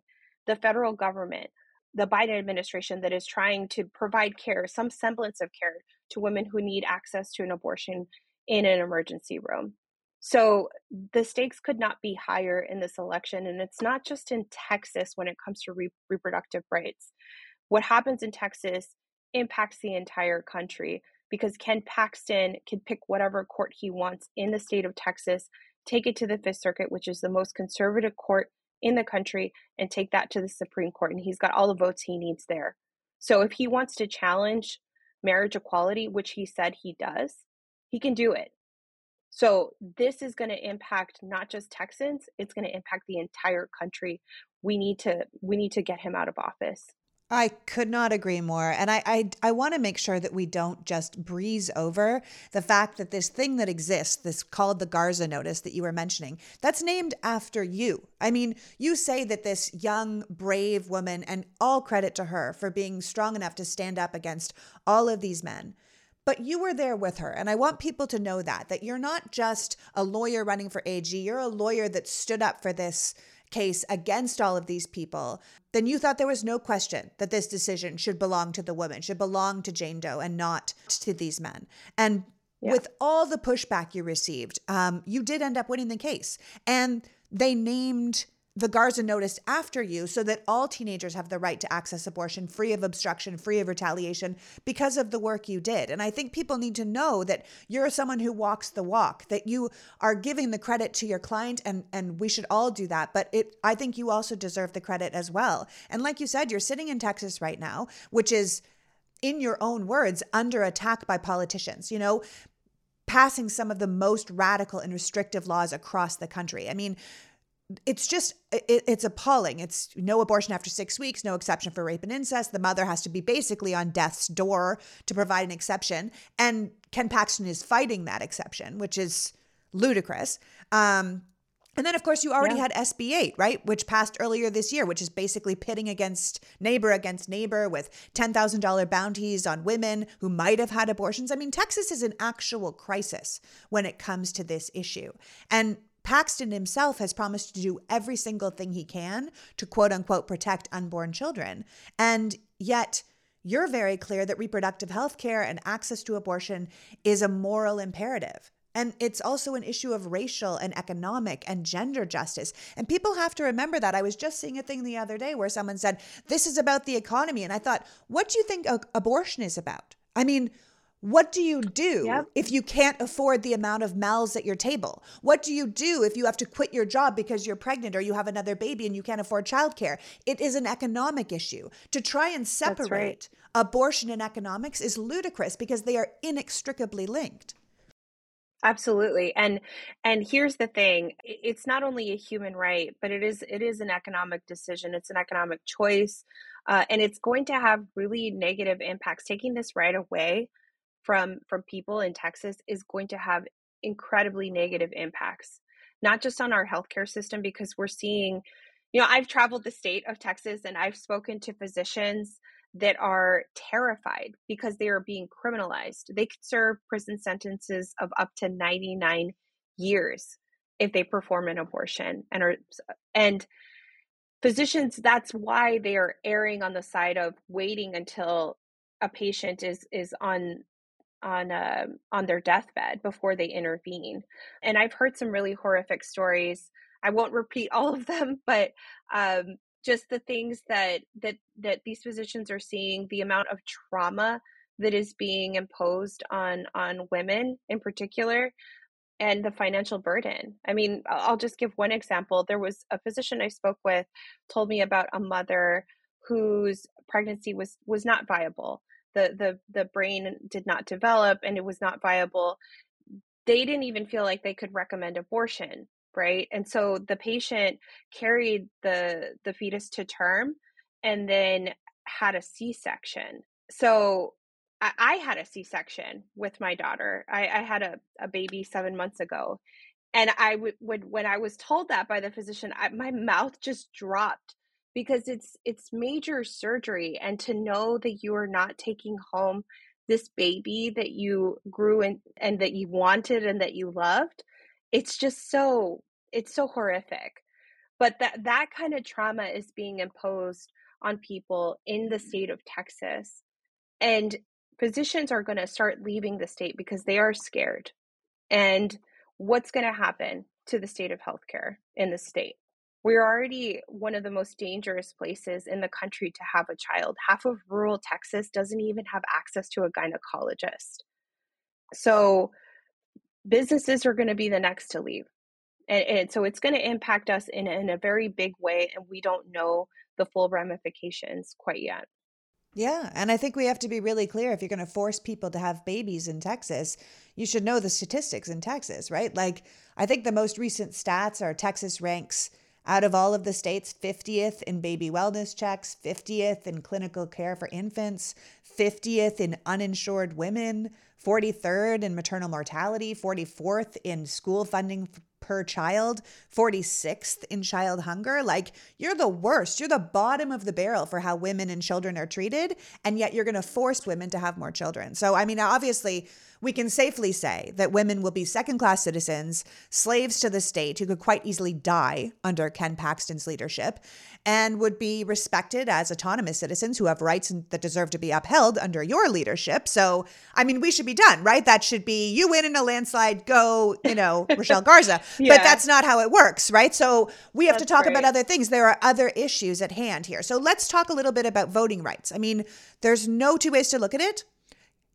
the federal government, the Biden administration, that is trying to provide care, some semblance of care, to women who need access to an abortion in an emergency room. So the stakes could not be higher in this election. And it's not just in Texas when it comes to re- reproductive rights. What happens in Texas impacts the entire country, because Ken Paxton can pick whatever court he wants in the state of Texas, take it to the Fifth Circuit, which is the most conservative court in the country, and take that to the Supreme Court. And he's got all the votes he needs there. So if he wants to challenge marriage equality, which he said he does, he can do it. So this is going to impact not just Texans, it's going to impact the entire country. We need to we need to get him out of office. I could not agree more. And I I, I want to make sure that we don't just breeze over the fact that this thing that exists, this called the Garza notice that you were mentioning, that's named after you. I mean, you say that this young, brave woman, and all credit to her for being strong enough to stand up against all of these men. But you were there with her. And I want people to know that, that you're not just a lawyer running for A G. You're a lawyer that stood up for this case against all of these people. Then you thought there was no question that this decision should belong to the woman, should belong to Jane Doe and not to these men. And yeah. with all the pushback you received, um, you did end up winning the case. And they named the Garza notice after you so that all teenagers have the right to access abortion, free of obstruction, free of retaliation, because of the work you did. And I think people need to know that you're someone who walks the walk, that you are giving the credit to your client, and, and we should all do that. But it, I think you also deserve the credit as well. And like you said, you're sitting in Texas right now, which is, in your own words, under attack by politicians, you know, passing some of the most radical and restrictive laws across the country. I mean, It's just, it, it's appalling. It's no abortion after six weeks, no exception for rape and incest. The mother has to be basically on death's door to provide an exception. And Ken Paxton is fighting that exception, which is ludicrous. Um, and then, of course, you already yeah. had S B eight, right, which passed earlier this year, which is basically pitting against neighbor against neighbor with ten thousand dollars bounties on women who might have had abortions. I mean, Texas is an actual crisis when it comes to this issue. And Paxton himself has promised to do every single thing he can to, quote unquote, protect unborn children. And yet you're very clear that reproductive health care and access to abortion is a moral imperative. And it's also an issue of racial and economic and gender justice. And people have to remember that. I was just seeing a thing the other day where someone said, this is about the economy. And I thought, what do you think abortion is about? I mean, what do you do yep. if you can't afford the amount of mouths at your table? What do you do if you have to quit your job because you're pregnant or you have another baby and you can't afford childcare? It is an economic issue. To try and separate right. abortion and economics is ludicrous because they are inextricably linked. Absolutely. And and here's the thing. It's not only a human right, but it is it is an economic decision. It's an economic choice. Uh, and it's going to have really negative impacts. Taking this right away from from people in Texas is going to have incredibly negative impacts, not just on our healthcare system, because we're seeing, you know, I've traveled the state of Texas and I've spoken to physicians that are terrified because they are being criminalized. They could serve prison sentences of up to ninety-nine years if they perform an abortion. And are and physicians, that's why they are erring on the side of waiting until a patient is is on on uh, on their deathbed before they intervene. And I've heard some really horrific stories. I won't repeat all of them, but um, just the things that, that, that these physicians are seeing, the amount of trauma that is being imposed on, on women in particular, and the financial burden. I mean, I'll just give one example. There was a physician I spoke with told me about a mother whose pregnancy was, was not viable. The, the the brain did not develop and it was not viable. They didn't even feel like they could recommend abortion, right? And so the patient carried the the fetus to term and then had a C-section. so I, I had a C-section with my daughter. I, I had a, a baby seven months ago. And I w- would, when I was told that by the physician, I, my mouth just dropped, because it's, it's major surgery. And to know that you are not taking home this baby that you grew in, and that you wanted and that you loved, it's just so, it's so horrific. But that, that kind of trauma is being imposed on people in the state of Texas. And physicians are going to start leaving the state because they are scared. And what's going to happen to the state of healthcare in the state? We're already one of the most dangerous places in the country to have a child. Half of rural Texas doesn't even have access to a gynecologist. So businesses are going to be the next to leave. And, and so it's going to impact us in, in a very big way. And we don't know the full ramifications quite yet. Yeah. And I think we have to be really clear. If you're going to force people to have babies in Texas, you should know the statistics in Texas, right? Like, I think the most recent stats are Texas ranks out of all of the states fiftieth in baby wellness checks, fiftieth in clinical care for infants, fiftieth in uninsured women, forty-third in maternal mortality, forty-fourth in school funding per child, forty-sixth in child hunger. Like, you're the worst. You're the bottom of the barrel for how women and children are treated. And yet you're going to force women to have more children. So, I mean, obviously, we can safely say that women will be second-class citizens, slaves to the state who could quite easily die under Ken Paxton's leadership, and would be respected as autonomous citizens who have rights that deserve to be upheld under your leadership. So, I mean, we should be done, right? That should be, you win in a landslide, go, you know, Rochelle Garza. Yeah. But that's not how it works, right? So we have that's to talk right. about other things. There are other issues at hand here. So let's talk a little bit about voting rights. I mean, there's no two ways to look at it.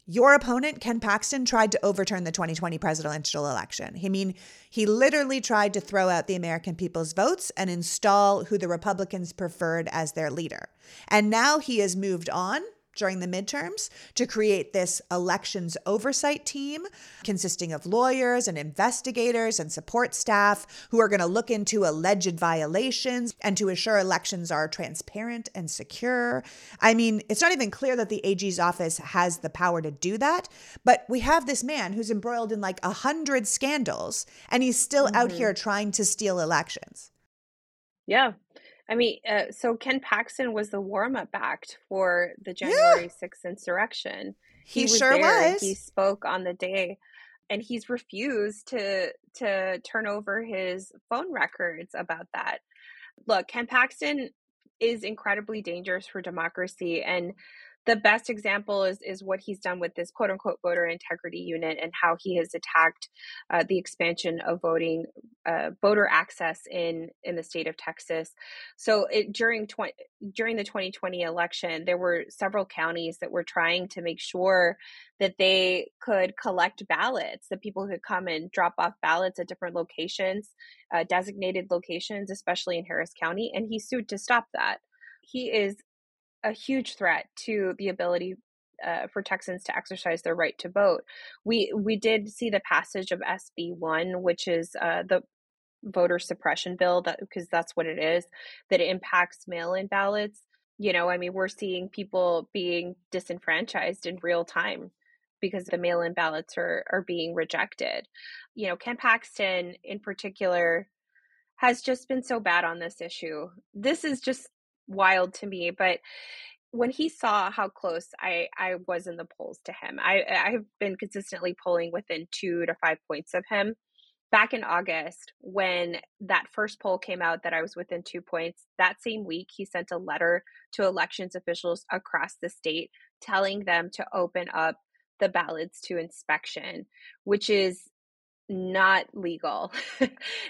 Your opponent, Ken Paxton, tried to overturn the twenty twenty presidential election. I mean, he literally tried to throw out the American people's votes and install who the Republicans preferred as their leader. And now he has moved on during the midterms to create this elections oversight team consisting of lawyers and investigators and support staff who are going to look into alleged violations and to assure elections are transparent and secure. I mean, it's not even clear that the A G's office has the power to do that, but we have this man who's embroiled in like a hundred scandals, and he's still mm-hmm. out here trying to steal elections. Yeah. I mean, uh, so Ken Paxton was the warm-up act for the January yeah. sixth insurrection. He, he was sure there was. He spoke on the day, and he's refused to to turn over his phone records about that. Look, Ken Paxton is incredibly dangerous for democracy, and the best example is is what he's done with this quote-unquote voter integrity unit and how he has attacked uh, the expansion of voting, uh, voter access in, in the state of Texas. So it, during twenty, during the twenty twenty election, there were several counties that were trying to make sure that they could collect ballots, that people could come and drop off ballots at different locations, uh, designated locations, especially in Harris County, and he sued to stop that. He is a huge threat to the ability uh, for Texans to exercise their right to vote. We we did see the passage of S B one, which is uh, the voter suppression bill, that because that's what it is, that it impacts mail-in ballots. You know, I mean, we're seeing people being disenfranchised in real time because the mail-in ballots are are being rejected. You know, Ken Paxton in particular has just been so bad on this issue. This is just wild to me, but when he saw how close I, I was in the polls to him, I, I've been consistently polling within two to five points of him. Back in August, when that first poll came out that I was within two points, that same week, he sent a letter to elections officials across the state telling them to open up the ballots to inspection, which is not legal.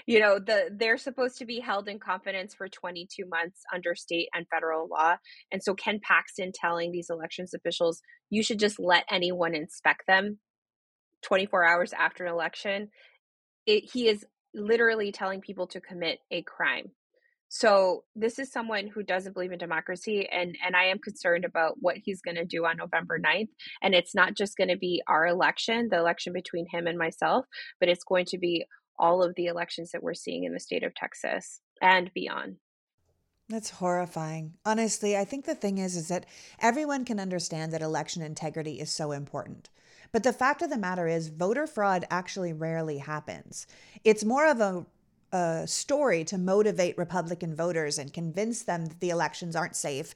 You know, the they're supposed to be held in confidence for twenty-two months under state and federal law. And so Ken Paxton telling these elections officials, you should just let anyone inspect them twenty-four hours after an election. It, he is literally telling people to commit a crime. So this is someone who doesn't believe in democracy, and, and I am concerned about what he's going to do on November ninth. And it's not just going to be our election, the election between him and myself, but it's going to be all of the elections that we're seeing in the state of Texas and beyond. That's horrifying. Honestly, I think the thing is, is that everyone can understand that election integrity is so important. But the fact of the matter is voter fraud actually rarely happens. It's more of a, a story to motivate Republican voters and convince them that the elections aren't safe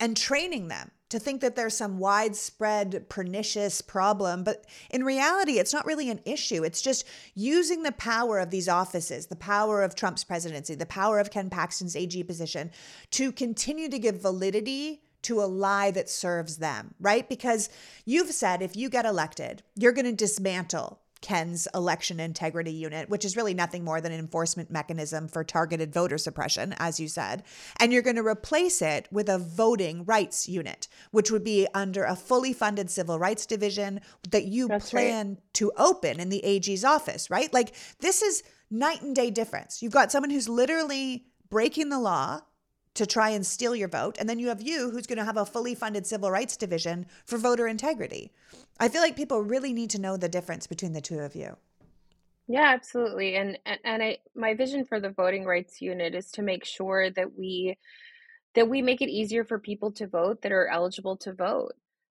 and training them to think that there's some widespread pernicious problem. But in reality, it's not really an issue. It's just using the power of these offices, the power of Trump's presidency, the power of Ken Paxton's A G position to continue to give validity to a lie that serves them, right? Because you've said if you get elected, you're going to dismantle Ken's election integrity unit, which is really nothing more than an enforcement mechanism for targeted voter suppression, as you said. And you're going to replace it with a voting rights unit, which would be under a fully funded civil rights division that you That's plan right. to open in the A G's office, right? Like this is night and day difference. You've got someone who's literally breaking the law to try and steal your vote. And then you have you who's going to have a fully funded civil rights division for voter integrity. I feel like people really need to know the difference between the two of you. Yeah, absolutely. And and, and I, my vision for the voting rights unit is to make sure that we that we make it easier for people to vote that are eligible to vote.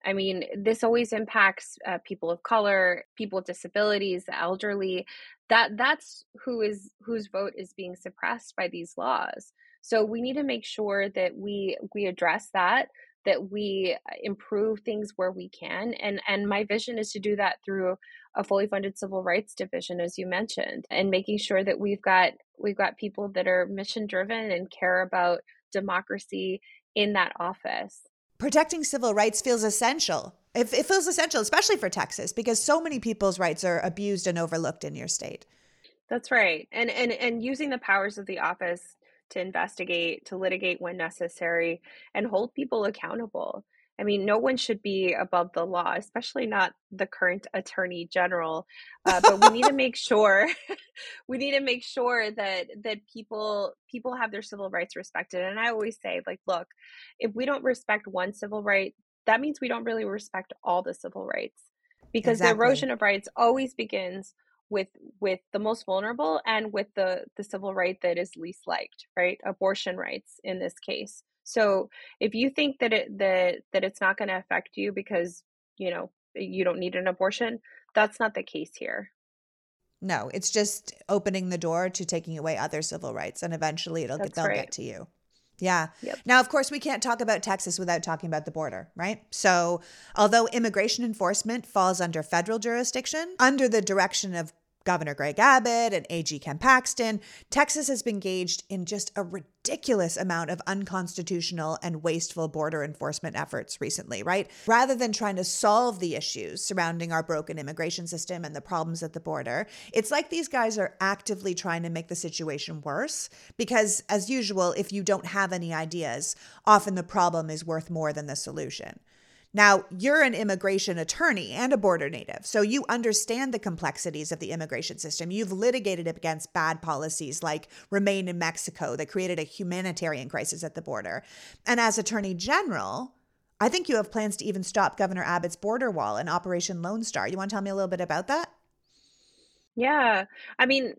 I mean, this always impacts uh, people of color, people with disabilities, the elderly. That that's who is whose vote is being suppressed by these laws. So we need to make sure that we we address that, that we improve things where we can. And, and my vision is to do that through a fully funded civil rights division, as you mentioned, and making sure that we've got we've got people that are mission driven and care about democracy in that office. Protecting civil rights feels essential. It, it feels essential, especially for Texas, because so many people's rights are abused and overlooked in your state. That's right. And and and using the powers of the office to investigate, to litigate when necessary, and hold people accountable. I mean, no one should be above the law, especially not the current Attorney General. Uh, but we need to make sure we need to make sure that that people people have their civil rights respected. And I always say, like, look, if we don't respect one civil right, that means we don't really respect all the civil rights, because exactly. the erosion of rights always begins with with the most vulnerable and with the, the civil right that is least liked, right? Abortion rights in this case. So if you think that it that, that it's not going to affect you because, you know, you don't need an abortion, that's not the case here. No, it's just opening the door to taking away other civil rights, and eventually it'll that's get they'll right. get to you. Yeah. Yep. Now, of course, we can't talk about Texas without talking about the border, right? So although immigration enforcement falls under federal jurisdiction, under the direction of Governor Greg Abbott and A G Ken Paxton, Texas has been engaged in just a ridiculous amount of unconstitutional and wasteful border enforcement efforts recently, right? Rather than trying to solve the issues surrounding our broken immigration system and the problems at the border, it's like these guys are actively trying to make the situation worse because, as usual, if you don't have any ideas, often the problem is worth more than the solution. Now, you're an immigration attorney and a border native, so you understand the complexities of the immigration system. You've litigated against bad policies like Remain in Mexico that created a humanitarian crisis at the border. And as Attorney General, I think you have plans to even stop Governor Abbott's border wall and Operation Lone Star. You want to tell me a little bit about that? Yeah. I mean,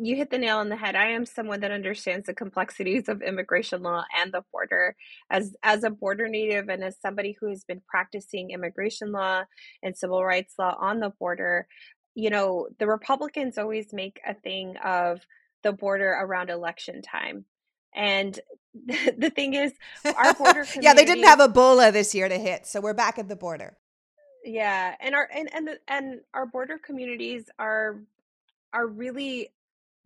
you hit the nail on the head. I am someone that understands the complexities of immigration law and the border. As as a border native and as somebody who has been practicing immigration law and civil rights law on the border, you know, the Republicans always make a thing of the border around election time. And the thing is, our border community... yeah, they didn't have Ebola this year to hit, so we're back at the border. Yeah, and our and and, the, and our border communities are... are really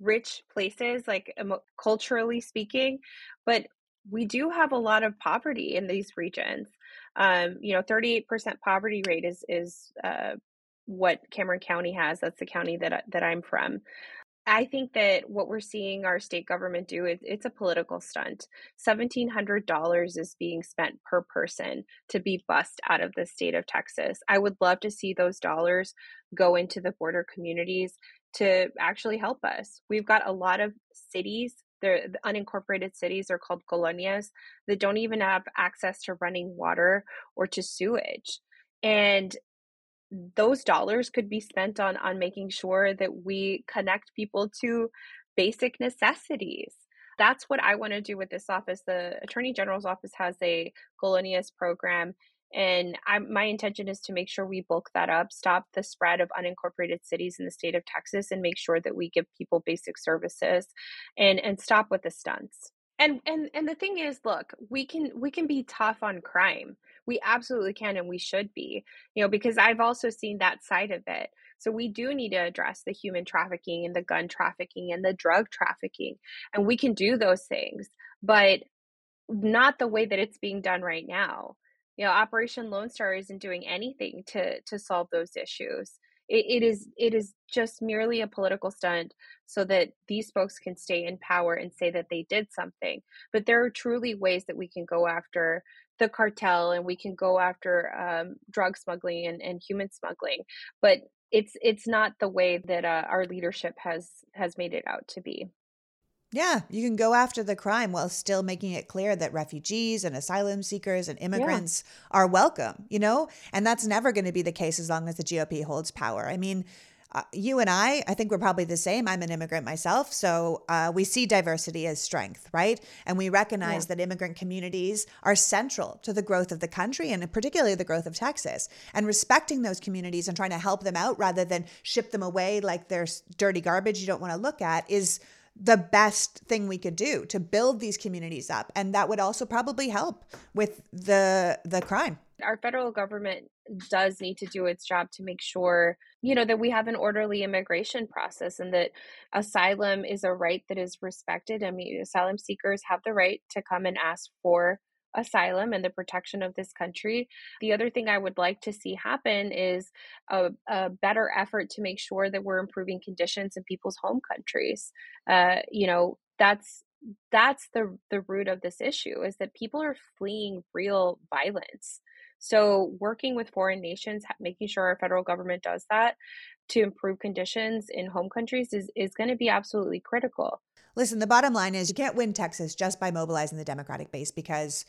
rich places, like emo- culturally speaking, but we do have a lot of poverty in these regions. Um, you know, thirty-eight percent poverty rate is is uh, what Cameron County has. That's the county that that I'm from. I think that what we're seeing our state government do is it's a political stunt. seventeen hundred dollars is being spent per person to be bussed out of the state of Texas. I would love to see those dollars go into the border communities to actually help us. We've got a lot of cities, the unincorporated cities are called colonias, that don't even have access to running water or to sewage. And those dollars could be spent on, on making sure that we connect people to basic necessities. That's what I want to do with this office. The Attorney General's office has a colonias program, and I, my intention is to make sure we bulk that up, stop the spread of unincorporated cities in the state of Texas, and make sure that we give people basic services and, and stop with the stunts. And, and and the thing is, look, we can we can be tough on crime. We absolutely can, and we should be, you know, because I've also seen that side of it. So we do need to address the human trafficking and the gun trafficking and the drug trafficking, and we can do those things, but not the way that it's being done right now. You know, Operation Lone Star isn't doing anything to to solve those issues. It, it is it is just merely a political stunt so that these folks can stay in power and say that they did something. But there are truly ways that we can go after the cartel, and we can go after um, drug smuggling and, and human smuggling. But it's it's not the way that uh, our leadership has has made it out to be. Yeah, you can go after the crime while still making it clear that refugees and asylum seekers and immigrants yeah. are welcome, you know, and that's never going to be the case as long as the G O P holds power. I mean, uh, you and I, I think we're probably the same. I'm an immigrant myself. So uh, we see diversity as strength, right? And we recognize yeah. that immigrant communities are central to the growth of the country and particularly the growth of Texas, and respecting those communities and trying to help them out rather than ship them away like they're dirty garbage you don't want to look at is the best thing we could do to build these communities up. And that would also probably help with the the crime. Our federal government does need to do its job to make sure, you know, that we have an orderly immigration process and that asylum is a right that is respected. I mean, asylum seekers have the right to come and ask for asylum and the protection of this country. The other thing I would like to see happen is a, a better effort to make sure that we're improving conditions in people's home countries. Uh, you know, that's that's the the root of this issue, is that people are fleeing real violence. So working with foreign nations, making sure our federal government does that to improve conditions in home countries is, is going to be absolutely critical. Listen, the bottom line is you can't win Texas just by mobilizing the Democratic base because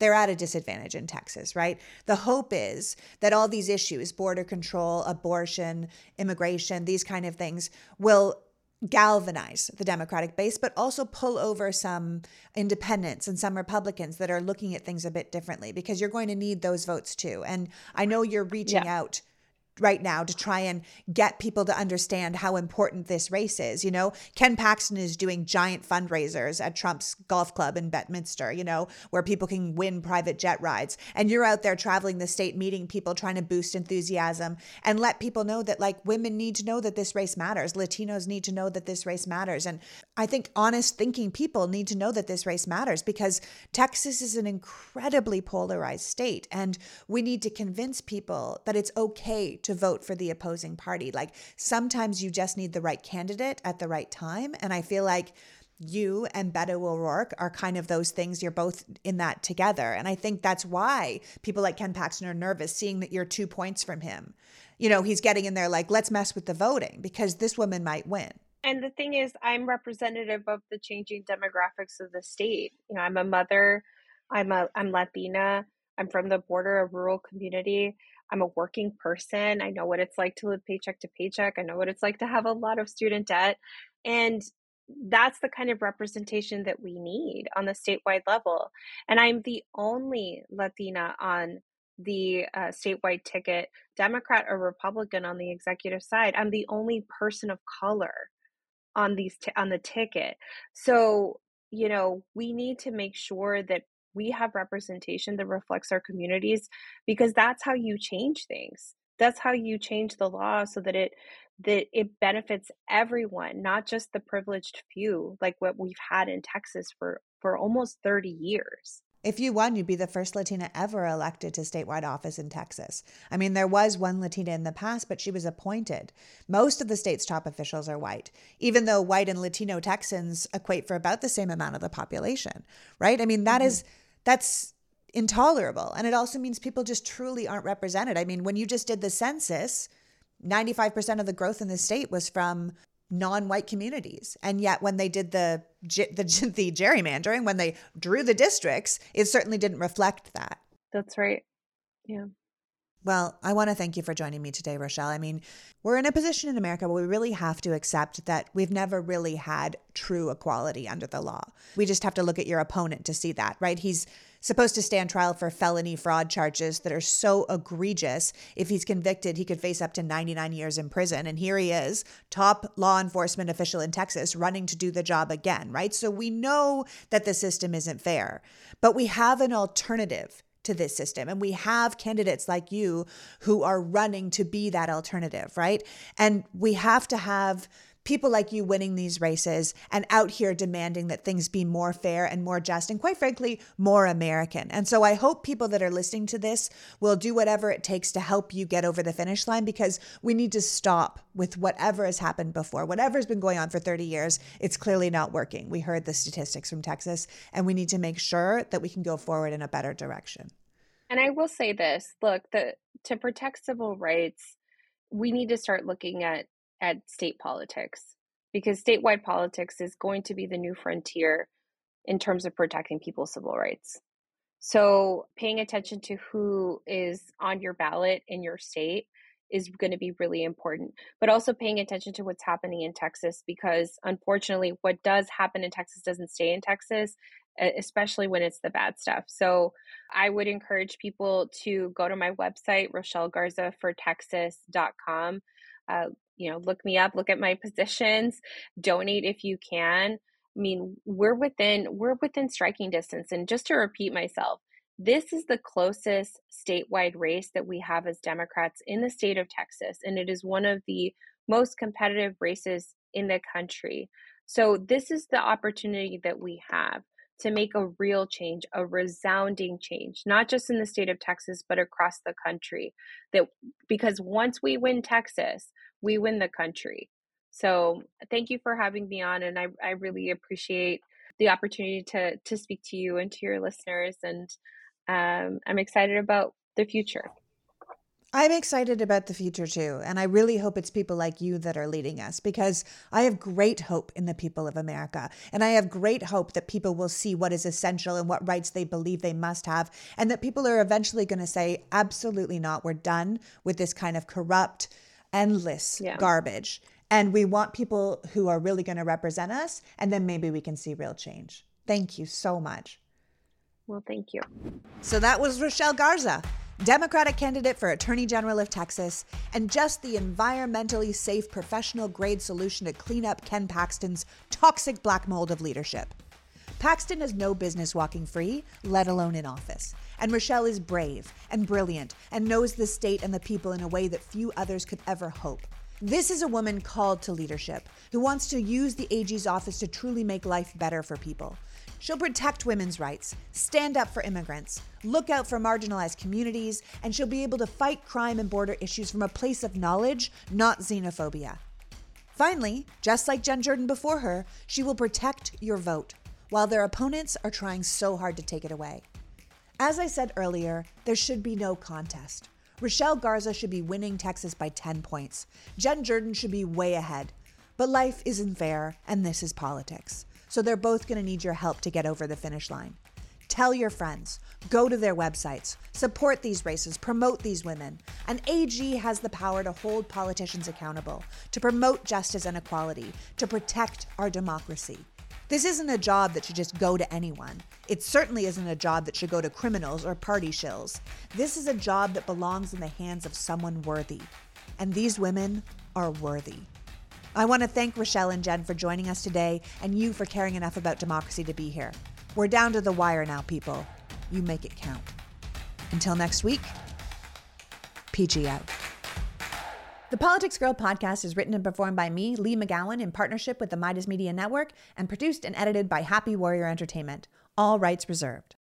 they're at a disadvantage in Texas, right? The hope is that all these issues, border control, abortion, immigration, these kind of things will galvanize the Democratic base, but also pull over some independents and some Republicans that are looking at things a bit differently, because you're going to need those votes too. And I know you're reaching yeah. out right now to try and get people to understand how important this race is. You know, Ken Paxton is doing giant fundraisers at Trump's golf club in Bedminster, you know, where people can win private jet rides. And you're out there traveling the state, meeting people, trying to boost enthusiasm and let people know that, like, women need to know that this race matters. Latinos need to know that this race matters. And I think honest thinking people need to know that this race matters, because Texas is an incredibly polarized state. And we need to convince people that it's okay to vote for the opposing party. Like, sometimes you just need the right candidate at the right time. And I feel like you and Beto O'Rourke are kind of those things. You're both in that together. And I think that's why people like Ken Paxton are nervous, seeing that you're two points from him. You know, he's getting in there like, let's mess with the voting because this woman might win. And the thing is, I'm representative of the changing demographics of the state. You know, I'm a mother, I'm a, I'm Latina, I'm from the border, a rural community. I'm a working person. I know what it's like to live paycheck to paycheck. I know what it's like to have a lot of student debt. And that's the kind of representation that we need on the statewide level. And I'm the only Latina on the uh, statewide ticket, Democrat or Republican on the executive side. I'm the only person of color on these t- on the ticket. So, you know, we need to make sure that we have representation that reflects our communities, because that's how you change things. That's how you change the law so that it that it benefits everyone, not just the privileged few, like what we've had in Texas for, for almost thirty years. If you won, you'd be the first Latina ever elected to statewide office in Texas. I mean, there was one Latina in the past, but she was appointed. Most of the state's top officials are white, even though white and Latino Texans equate for about the same amount of the population, right? I mean, that mm-hmm. is, that's intolerable. And it also means people just truly aren't represented. I mean, when you just did the census, ninety-five percent of the growth in the state was from non-white communities. And yet when they did the, the the gerrymandering, when they drew the districts, it certainly didn't reflect that. That's right. Yeah. Well, I want to thank you for joining me today, Rochelle. I mean, we're in a position in America where we really have to accept that we've never really had true equality under the law. We just have to look at your opponent to see that, right? He's supposed to stand trial for felony fraud charges that are so egregious. If he's convicted, he could face up to ninety-nine years in prison. And here he is, top law enforcement official in Texas, running to do the job again, right? So we know that the system isn't fair, but we have an alternative to this system. And we have candidates like you who are running to be that alternative, right? And we have to have people like you winning these races and out here demanding that things be more fair and more just and, quite frankly, more American. And so I hope people that are listening to this will do whatever it takes to help you get over the finish line, because we need to stop with whatever has happened before. Whatever's been going on for thirty years, it's clearly not working. We heard the statistics from Texas, and we need to make sure that we can go forward in a better direction. And I will say this, look, the, to protect civil rights, we need to start looking at at state politics, because statewide politics is going to be the new frontier in terms of protecting people's civil rights. So paying attention to who is on your ballot in your state is going to be really important, but also paying attention to what's happening in Texas, because unfortunately what does happen in Texas doesn't stay in Texas, especially when it's the bad stuff. So I would encourage people to go to my website, rochelle garza for texas dot com. Uh, you know, look me up, look at my positions, donate if you can. I mean, we're within, we're within striking distance. And just to repeat myself, this is the closest statewide race that we have as Democrats in the state of Texas. And it is one of the most competitive races in the country. So this is the opportunity that we have to make a real change, a resounding change, not just in the state of Texas, but across the country. That because once we win Texas, we win the country. So thank you for having me on. And I, I really appreciate the opportunity to to speak to you and to your listeners. And um, I'm excited about the future. I'm excited about the future too. And I really hope it's people like you that are leading us, because I have great hope in the people of America. And I have great hope that people will see what is essential and what rights they believe they must have. And that people are eventually going to say, absolutely not. We're done with this kind of corrupt, endless yeah. garbage. And we want people who are really going to represent us. And then maybe we can see real change. Thank you so much. Well, thank you. So that was Rochelle Garza, Democratic candidate for Attorney General of Texas, and just the environmentally safe professional grade solution to clean up Ken Paxton's toxic black mold of leadership. Paxton has no business walking free, let alone in office. And Rochelle is brave and brilliant and knows the state and the people in a way that few others could ever hope. This is a woman called to leadership who wants to use the A G's office to truly make life better for people. She'll protect women's rights, stand up for immigrants, look out for marginalized communities, and she'll be able to fight crime and border issues from a place of knowledge, not xenophobia. Finally, just like Jen Jordan before her, she will protect your vote, while their opponents are trying so hard to take it away. As I said earlier, there should be no contest. Rochelle Garza should be winning Texas by ten points. Jen Jordan should be way ahead. But life isn't fair, and this is politics. So they're both going to need your help to get over the finish line. Tell your friends, go to their websites, support these races, promote these women. An A G has the power to hold politicians accountable, to promote justice and equality, to protect our democracy. This isn't a job that should just go to anyone. It certainly isn't a job that should go to criminals or party shills. This is a job that belongs in the hands of someone worthy. And these women are worthy. I want to thank Rochelle and Jen for joining us today, and you for caring enough about democracy to be here. We're down to the wire now, people. You make it count. Until next week, P G out. The Politics Girl podcast is written and performed by me, Leigh McGowan, in partnership with the Midas Media Network, and produced and edited by Happy Warrior Entertainment. All rights reserved.